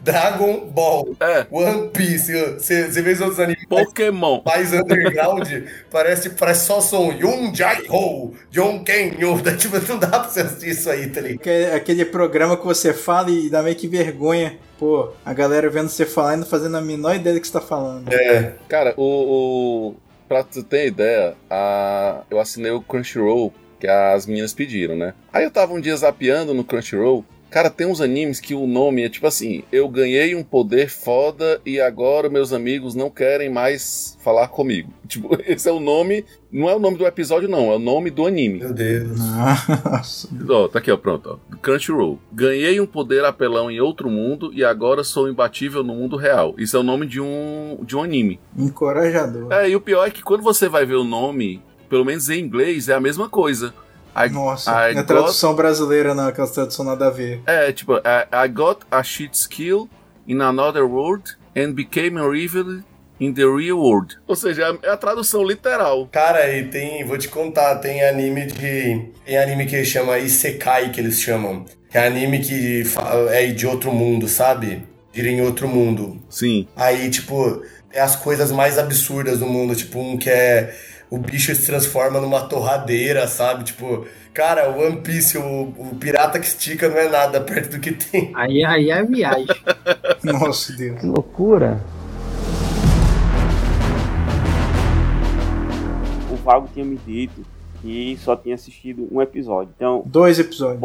Dragon Ball, One Piece, você vê os outros animes Pokémon mais underground, parece só som Yun Jai Ho, John Ken, tipo, não dá pra você assistir isso aí, tá ligado? Aquele programa que você fala e dá meio que vergonha. Pô, a galera vendo você falar e não fazendo a menor ideia do que você tá falando. É. Cara, pra tu ter ideia, eu assinei o Crunchyroll que as meninas pediram, né? Aí eu tava um dia zapeando no Crunchyroll. Cara, tem uns animes que o nome é tipo assim: eu ganhei um poder foda e agora meus amigos não querem mais falar comigo. Tipo, esse é o nome. Não é o nome do episódio, não. É o nome do anime. Meu Deus. Nossa. Ó, tá aqui, ó. Pronto, ó. Crunchyroll. Ganhei um poder apelão em outro mundo e agora sou imbatível no mundo real. Isso é o nome de um anime. Encorajador. É, e o pior é que quando você vai ver o nome, pelo menos em inglês, é a mesma coisa. Nossa, na tradução brasileira, não, aquela tradução nada a ver. É, tipo, I got a shit skill in another world and became a rival in the real world. Ou seja, é a tradução literal. Cara, e tem, vou te contar, tem anime que chama Isekai, que eles chamam. Que é anime que é de outro mundo, sabe? Ir em outro mundo. Sim. Aí, tipo, é as coisas mais absurdas do mundo. Tipo, um que é... o bicho se transforma numa torradeira, sabe? Tipo, cara, o One Piece, o pirata que estica não é nada perto do que tem. Aí é viagem. Nossa, Deus. Que loucura. O Vago tinha me dito que só tinha assistido um episódio. Então, 2 episódios.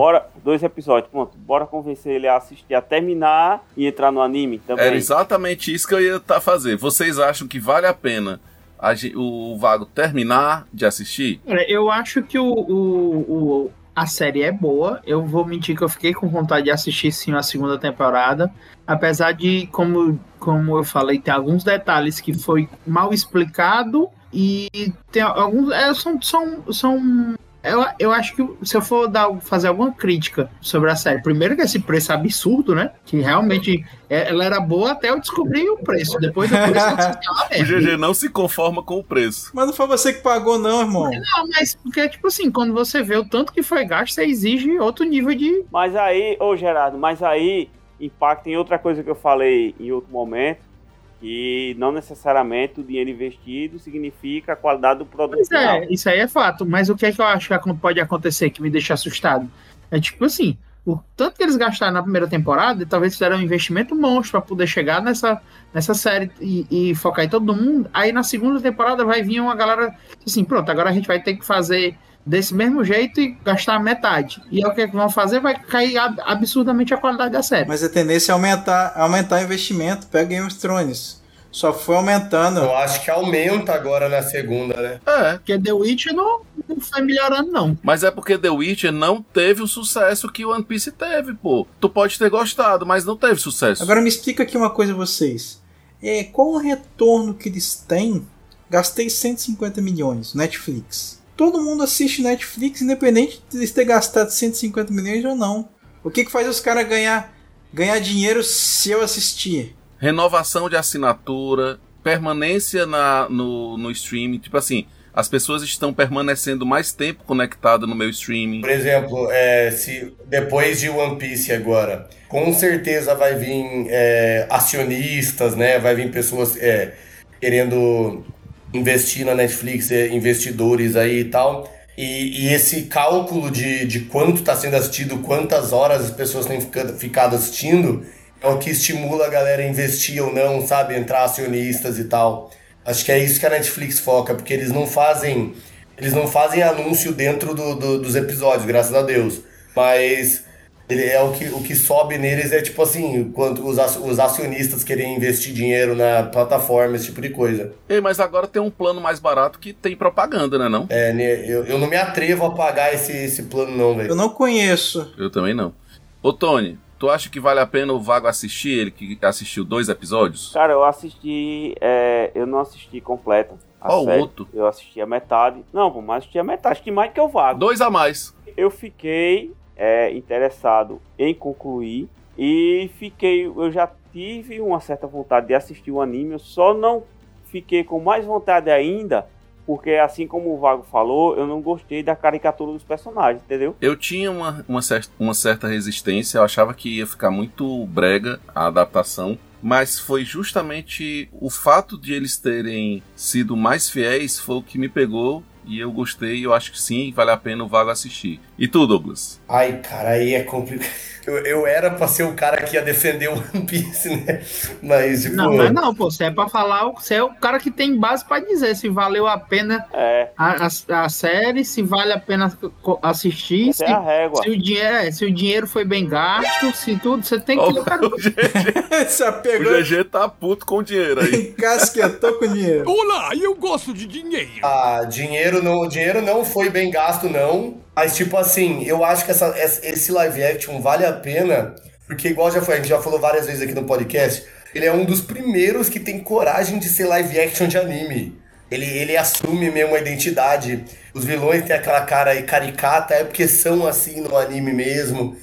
Dois episódios, pronto. Bora convencer ele a assistir, a terminar e entrar no anime também. É exatamente isso que eu ia fazer. Vocês acham que vale a pena o Vago terminar de assistir? Eu acho que a série é boa. Eu vou mentir que eu fiquei com vontade de assistir sim a segunda temporada. Apesar de, como eu falei, tem alguns detalhes que foi mal explicado. E tem alguns... Eu acho que se eu for fazer alguma crítica sobre a série, primeiro que esse preço é absurdo, né? Que realmente ela era boa até eu descobrir o preço. Depois eu descobri. O GG não se conforma com o preço. Mas não foi você que pagou, não, irmão. Não, mas porque, tipo assim, quando você vê o tanto que foi gasto, você exige outro nível de... Mas aí, Gerardo, impacta em outra coisa que eu falei em outro momento. E não necessariamente o dinheiro investido significa a qualidade do produto. Pois é, isso aí é fato. Mas o que é que eu acho que pode acontecer que me deixa assustado? É tipo assim, o tanto que eles gastaram na primeira temporada, talvez fizeram um investimento monstro para poder chegar nessa série e focar em todo mundo. Aí na segunda temporada vai vir uma galera assim, pronto, agora a gente vai ter que fazer desse mesmo jeito e gastar metade. E o que vão fazer? Vai cair absurdamente a qualidade da série. Mas a tendência é aumentar o investimento. Pega Game of Thrones. Só foi aumentando. Eu acho que aumenta agora na segunda, né? É. Porque The Witcher não foi melhorando, não. Mas é porque The Witcher não teve o sucesso que One Piece teve, pô. Tu pode ter gostado, mas não teve sucesso. Agora me explica aqui uma coisa a vocês. Qual o retorno que eles têm? Gastei 150 milhões no Netflix. Todo mundo assiste Netflix, independente de eles terem gastado 150 milhões ou não. O que faz os caras ganhar dinheiro se eu assistir? Renovação de assinatura, permanência no streaming. Tipo assim, as pessoas estão permanecendo mais tempo conectadas no meu streaming. Por exemplo, se depois de One Piece agora, com certeza vai vir acionistas, né? Vai vir pessoas querendo... investir na Netflix, investidores aí e tal, e esse cálculo de quanto está sendo assistido, quantas horas as pessoas têm ficado assistindo, é o que estimula a galera a investir ou não, sabe, entrar acionistas e tal. Acho que é isso que a Netflix foca, porque eles não fazem anúncio dentro dos episódios, graças a Deus, mas o que sobe neles é tipo assim, quando os acionistas querem investir dinheiro na plataforma, esse tipo de coisa. Ei, mas agora tem um plano mais barato que tem propaganda, né, não? Eu não me atrevo a pagar esse plano, não, velho. Eu não conheço. Eu também não. Ô, Tony, tu acha que vale a pena o Vago assistir, ele que assistiu 2 episódios? Cara, eu assisti, eu não assisti completo. Eu assisti a metade. Não, mas assisti a metade, assisti mais que o Vago. 2 a mais. Eu fiquei... interessado em concluir e eu já tive uma certa vontade de assistir o anime, eu só não fiquei com mais vontade ainda Porque, assim como o Vago falou, eu não gostei da caricatura dos personagens, entendeu? Eu tinha uma certa resistência, eu achava que ia ficar muito brega a adaptação, mas foi justamente o fato de eles terem sido mais fiéis foi o que me pegou e eu gostei, eu acho que sim, vale a pena o Vago assistir. E tu, Douglas? Ai, cara, aí é complicado. Eu era pra ser o cara que ia defender o One Piece, né? Mas, tipo... Não, mas não, pô, você é pra falar, você é o cara que tem base pra dizer se valeu a pena a série, se vale a pena assistir, se, é a régua. Se o dinheiro foi bem gasto, se tudo, você tem que... O GG tá puto com o dinheiro aí. Casquetou com o dinheiro. Olá, eu gosto de dinheiro. Ah, dinheiro não foi bem gasto, não. Mas, tipo assim, eu acho que esse live action vale a pena, porque igual a gente já falou várias vezes aqui no podcast, ele é um dos primeiros que tem coragem de ser live action de anime. Ele assume mesmo a identidade. Os vilões têm aquela cara aí caricata, é porque são assim no anime mesmo.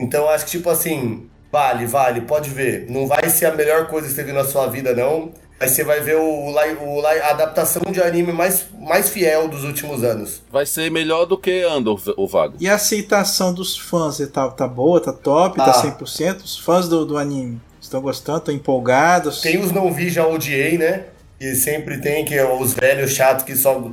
Então, eu acho que, tipo assim, vale, pode ver. Não vai ser a melhor coisa que você viu na sua vida, não. Aí você vai ver a adaptação de anime mais fiel dos últimos anos. Vai ser melhor do que Andor, o Vago. E a aceitação dos fãs e tal, tá boa, tá top, tá 100%? Os fãs do anime estão gostando, estão empolgados? Tem os não vi, já odiei, né? E sempre tem que os velhos chatos que só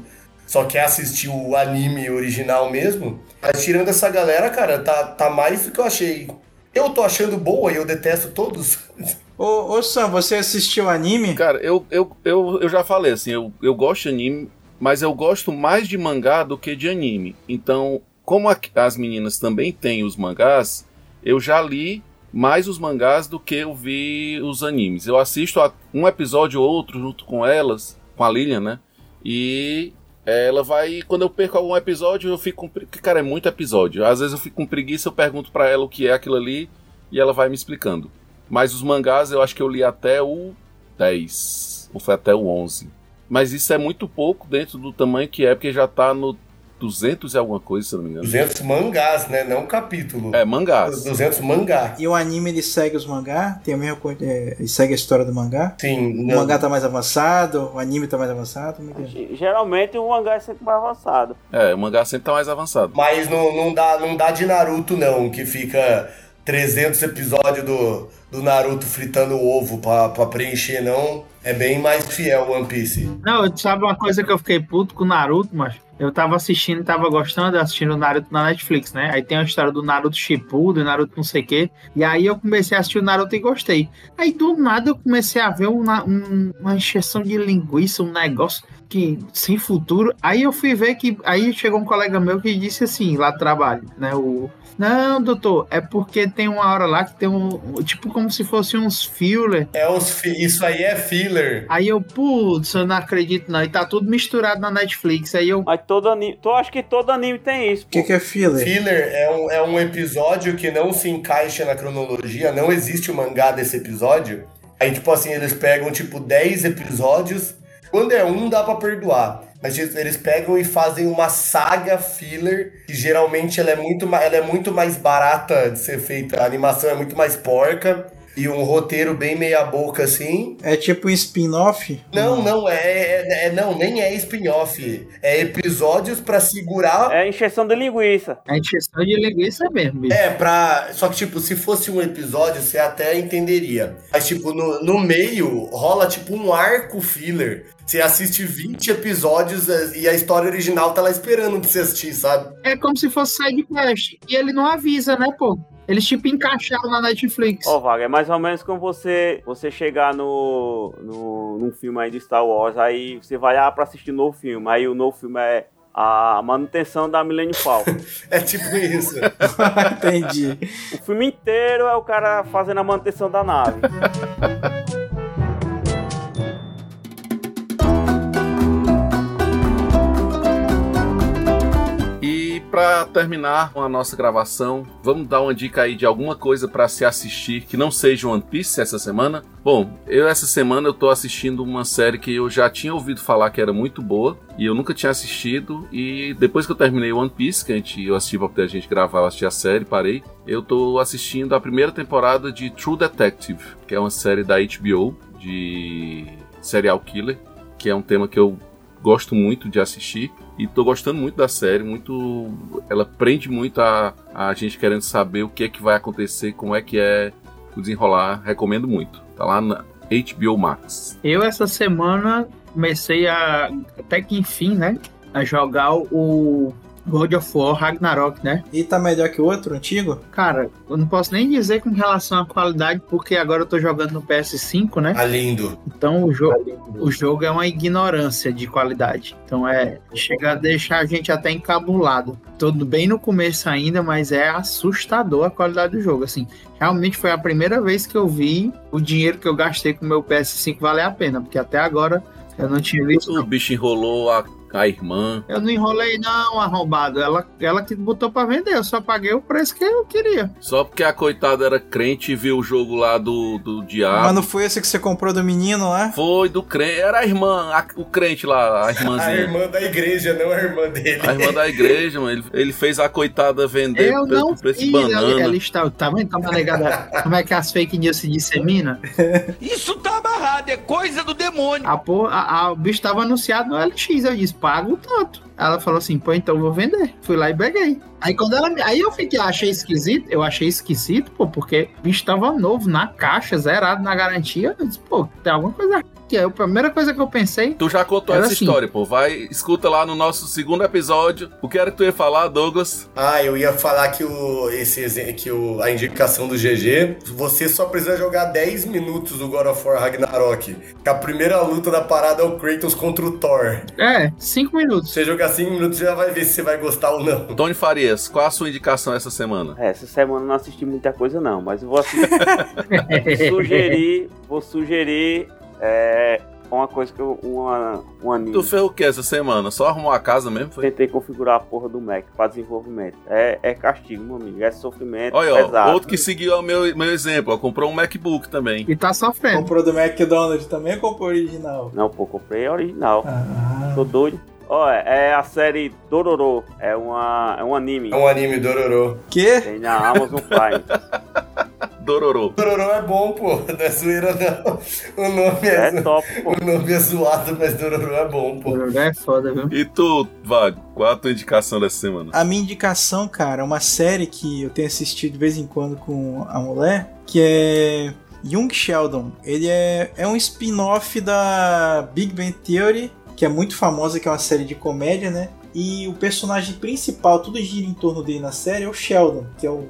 quer assistir o anime original mesmo. Mas tirando essa galera, cara, tá mais do que eu achei. Eu tô achando boa e eu detesto todos. Ô Sam, você assistiu anime? Cara, eu já falei assim, eu gosto de anime, mas eu gosto mais de mangá do que de anime. Então, como as meninas também têm os mangás, eu já li mais os mangás do que eu vi os animes. Eu assisto um episódio ou outro junto com elas, com a Lilian, né? E ela vai... Quando eu perco algum episódio, eu fico... Porque, cara, é muito episódio. Às vezes eu fico com preguiça, eu pergunto pra ela o que é aquilo ali e ela vai me explicando. Mas os mangás, eu acho que eu li até o 10. Ou foi até o 11. Mas isso é muito pouco dentro do tamanho que é, porque já tá no 200 e alguma coisa, se não me engano. 200 mangás, né? Não capítulo. É, mangás. 200 mangá. E o anime, ele segue os mangá? Tem a mesma coisa, ele segue a história do mangá? Sim. O mangá tá mais avançado? O anime tá mais avançado? Geralmente o mangá é sempre mais avançado. É, o mangá sempre tá mais avançado. Mas não dá de Naruto, não, que fica 300 episódios do Naruto fritando o ovo pra preencher, não. É bem mais fiel o One Piece. Não, sabe uma coisa que eu fiquei puto com o Naruto, mas... Eu tava assistindo o Naruto na Netflix, né? Aí tem a história do Naruto Shippuden, do Naruto não sei o quê. E aí eu comecei a assistir o Naruto e gostei. Aí do nada eu comecei a ver uma encheção de linguiça, um negócio que sem futuro. Aí eu fui ver que... Aí chegou um colega meu que disse assim, lá trabalho, né? Não, doutor, é porque tem uma hora lá que tem um... Tipo como se fossem uns filler. Isso aí é filler. Aí eu, putz, eu não acredito não. E tá tudo misturado na Netflix. Aí eu... Mas todo anime... Eu acho que todo anime tem isso. O que é filler? Filler é um episódio que não se encaixa na cronologia. Não existe o mangá desse episódio. Aí, tipo assim, eles pegam, tipo, 10 episódios. Quando é um, dá pra perdoar. Mas eles pegam e fazem uma saga filler, que geralmente ela é muito mais barata de ser feita. A animação é muito mais porca e um roteiro bem meia boca, assim. É tipo um spin-off? Não, nem é spin-off. É episódios pra segurar... É encheção de linguiça. É encheção de linguiça mesmo. Bicho. Só que, tipo, se fosse um episódio, você até entenderia. Mas, tipo, no meio, rola, tipo, um arco filler. Você assiste 20 episódios e a história original tá lá esperando pra você assistir, sabe? É como se fosse side quest. E ele não avisa, né, pô? Eles tipo encaixaram na Netflix. Ó, Vaga, é mais ou menos como você chegar num filme aí de Star Wars, aí você vai lá pra assistir um novo filme, aí o novo filme é a manutenção da Millennium Falcon. É tipo isso. Entendi. O filme inteiro é o cara fazendo a manutenção da nave. Para terminar com a nossa gravação, vamos dar uma dica aí de alguma coisa para se assistir que não seja One Piece essa semana. Bom, essa semana eu tô assistindo uma série que eu já tinha ouvido falar que era muito boa e eu nunca tinha assistido, e depois que eu terminei One Piece, que eu assisti pra poder a gente gravar, eu assisti a série, parei. Eu tô assistindo a primeira temporada de True Detective, que é uma série da HBO de serial killer, que é um tema que eu gosto muito de assistir e tô gostando muito da série, muito, ela prende muito a gente querendo saber o que é que vai acontecer, como é que é o desenrolar. Recomendo muito, tá lá na HBO Max. Eu essa semana comecei a, até que enfim, né, a jogar o God of War Ragnarok, né? E tá melhor que o outro, antigo? Cara, eu não posso nem dizer com relação à qualidade, porque agora eu tô jogando no PS5, né? Tá lindo. Então o jogo é uma ignorância de qualidade. Então chega a deixar a gente até encabulado. Tudo bem no começo ainda, mas é assustador a qualidade do jogo, assim. Realmente foi a primeira vez que eu vi o dinheiro que eu gastei com o meu PS5 valer a pena, porque até agora eu não tinha visto. O bicho enrolou a irmã. Eu não enrolei não, arrombado. Ela que botou pra vender. Eu só paguei o preço que eu queria. Só porque a coitada era crente e viu o jogo lá do diabo. Mas não foi esse que você comprou do menino lá? Foi, do crente. Era a irmã, o crente lá, a irmãzinha. A irmã da igreja, não a irmã dele. A irmã da igreja, mano. Ele fez a coitada vender por preço banana. Ela está, tá vendo como, negada, como é que as fake news se disseminam? Isso tá amarrado, é coisa do demônio. O bicho tava anunciado no LX, eu disse, pago tanto. Ela falou assim, pô, então eu vou vender. Fui lá e peguei. Aí eu fiquei, achei esquisito, pô, porque o bicho tava novo, na caixa, zerado, na garantia. Eu disse, pô, tem alguma coisa aqui. Aí a primeira coisa que eu pensei... Tu já contou essa história, pô. Vai, escuta lá no nosso segundo episódio. O que era que tu ia falar, Douglas? Ah, eu ia falar que a indicação do GG, você só precisa jogar 10 minutos do God of War Ragnarok. Que a primeira luta da parada é o Kratos contra o Thor. 5 minutos. Você jogar 5 minutos já vai ver se você vai gostar ou não. Tony Farias, qual a sua indicação essa semana? Essa semana eu não assisti muita coisa não, mas eu vou assistir. Vou sugerir uma coisa que eu... Um anime. Tu fez o que essa semana? Só arrumou a casa mesmo? Foi? Tentei configurar a porra do Mac pra desenvolvimento. É castigo, meu amigo. É sofrimento. Olha, pesado. Outro que seguiu o meu exemplo. Ó, comprou um MacBook também. E tá sofrendo. Comprou do McDonald's também ou comprou original? Não, pô, comprei original. Tô doido. Olha, é a série Dororo. É um anime. É um anime Dororo. Que? Tem na Amazon Prime. Dororo. Dororo é bom, pô. Não é zoeira, não. O nome é top, pô. O nome é zoado, mas Dororo é bom, pô. Dororo é foda, viu? E tu, Vago, qual a tua indicação dessa semana? A minha indicação, cara, é uma série que eu tenho assistido de vez em quando com a mulher, que é Young Sheldon. Ele é um spin-off da Big Bang Theory, que é muito famosa, que é uma série de comédia, né? E o personagem principal, tudo gira em torno dele na série, é o Sheldon, que é um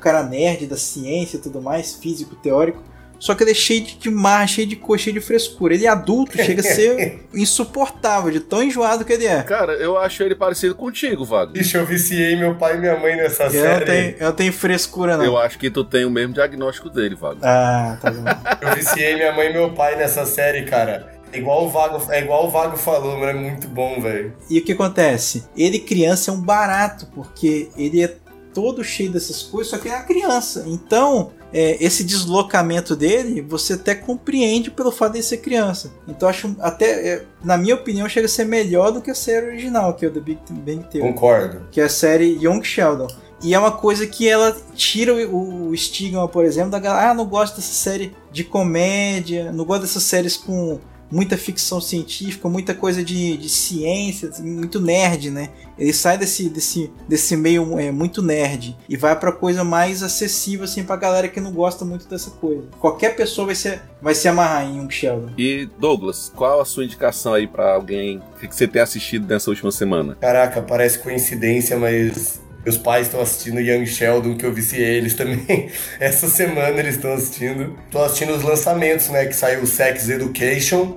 cara nerd da ciência e tudo mais, físico, teórico. Só que ele é cheio de marra, cheio de coxa, cheio de frescura. Ele é adulto, chega a ser insuportável, de tão enjoado que ele é. Cara, eu acho ele parecido contigo, Vago. Ixi, eu viciei meu pai e minha mãe nessa série. Eu tenho frescura, não. Eu acho que tu tem o mesmo diagnóstico dele, Vago. Ah, tá bom. Eu viciei minha mãe e meu pai nessa série, cara. É igual o Vago falou, mas é muito bom, velho. E o que acontece? Ele criança é um barato, porque ele é todo cheio dessas coisas, só que é a criança. Então, esse deslocamento dele, você até compreende pelo fato de ser criança. Então, acho até, na minha opinião, chega a ser melhor do que a série original, que é o The Big Bang Theory. Concordo. Que é a série Young Sheldon. E é uma coisa que ela tira o estigma, por exemplo, da galera, não gosto dessa série de comédia, não gosto dessas séries com muita ficção científica, muita coisa de ciência, muito nerd, né? Ele sai desse meio muito nerd e vai pra coisa mais acessível, assim, pra galera que não gosta muito dessa coisa. Qualquer pessoa vai se amarrar em um Sheldon. E, Douglas, qual a sua indicação aí pra alguém que você tem assistido nessa última semana? Caraca, parece coincidência, mas... Meus pais estão assistindo Young Sheldon, que eu viciei eles também. Essa semana eles estão assistindo. Tô assistindo os lançamentos, né? Que saiu o Sex Education.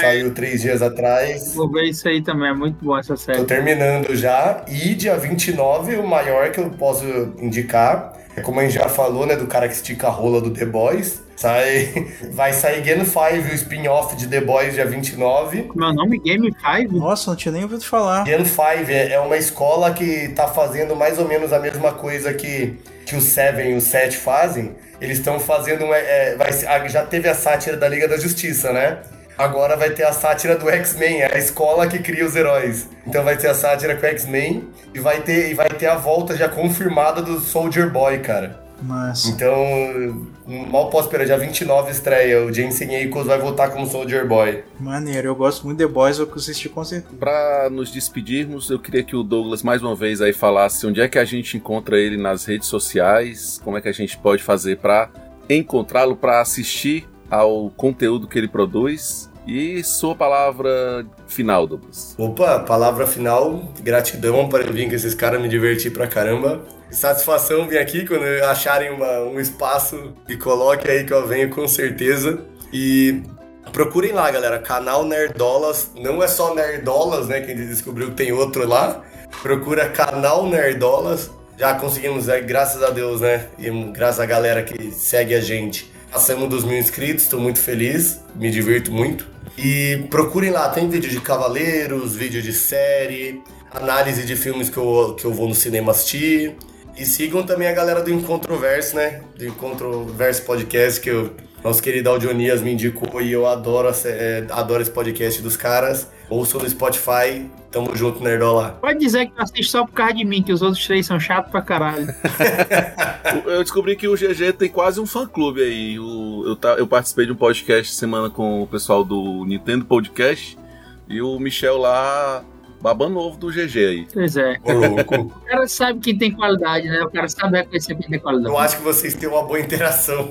Saiu 3 dias atrás. Vou ver isso aí também, é muito bom essa série. Tô terminando já. E dia 29, o maior que eu posso indicar. É como a gente já falou, né? Do cara que estica a rola do The Boys. Vai sair Game 5, o spin-off de The Boys, dia 29. Meu nome é Game 5? Nossa, não tinha nem ouvido falar. Game 5 é uma escola que tá fazendo mais ou menos a mesma coisa que o Seven e o Sete fazem. Eles estão fazendo... já teve a sátira da Liga da Justiça, né? Agora vai ter a sátira do X-Men, a escola que cria os heróis. Então vai ter a sátira com o X-Men e vai ter a volta já confirmada do Soldier Boy, cara. Massa. Então, mal posso esperar, dia 29 estreia, o Jensen Ackles vai voltar como Soldier Boy. Maneiro, eu gosto muito de The Boys, eu assisti com certeza. Pra nos despedirmos, eu queria que o Douglas mais uma vez aí falasse onde é que a gente encontra ele nas redes sociais, como é que a gente pode fazer pra encontrá-lo, pra assistir ao conteúdo que ele produz. E sua palavra final, Douglas. Opa, palavra final, gratidão para eu vir com esses caras, me divertir pra caramba. Satisfação vir aqui, quando acharem um espaço, me coloque aí que eu venho com certeza. E procurem lá, galera, canal Nerdolas, não é só Nerdolas, né, que a gente descobriu que tem outro lá. Procura canal Nerdolas, já conseguimos, é, graças a Deus, né, e graças à galera que segue a gente. Passamos dos 1.000 inscritos, estou muito feliz, me divirto muito. E procurem lá, tem vídeo de Cavaleiros, vídeo de série, análise de filmes que eu vou no cinema assistir. E sigam também a galera do Encontroverso, né? Do Encontroverso Podcast, que o nosso querido Audionias me indicou e eu adoro esse podcast dos caras. Ouçam no Spotify, tamo junto, Nerdola. Pode dizer que eu assisto só por causa de mim, que os outros três são chatos pra caralho. Eu descobri que o GG tem quase um fã-clube aí. Eu participei de um podcast semana com o pessoal do Nintendo Podcast e o Michel lá... babando ovo do GG aí. Pois é. Ô, louco. O cara sabe que tem qualidade, né? O cara sabe reconhecer que tem qualidade. Eu acho que vocês têm uma boa interação.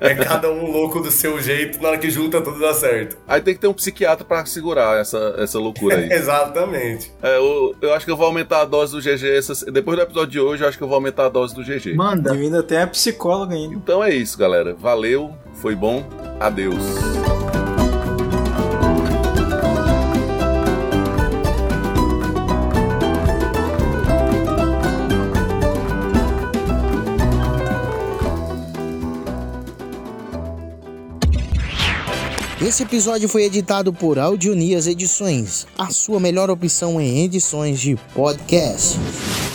É cada um louco do seu jeito, na hora que junta tudo dá certo. Aí tem que ter um psiquiatra pra segurar essa loucura aí. Exatamente. É, eu acho que eu vou aumentar a dose do GG. Depois do episódio de hoje, eu acho que eu vou aumentar a dose do GG. Manda. E ainda tem a psicóloga ainda. Então é isso, galera. Valeu, foi bom. Adeus. Esse episódio foi editado por Audionias Edições, a sua melhor opção em edições de podcast.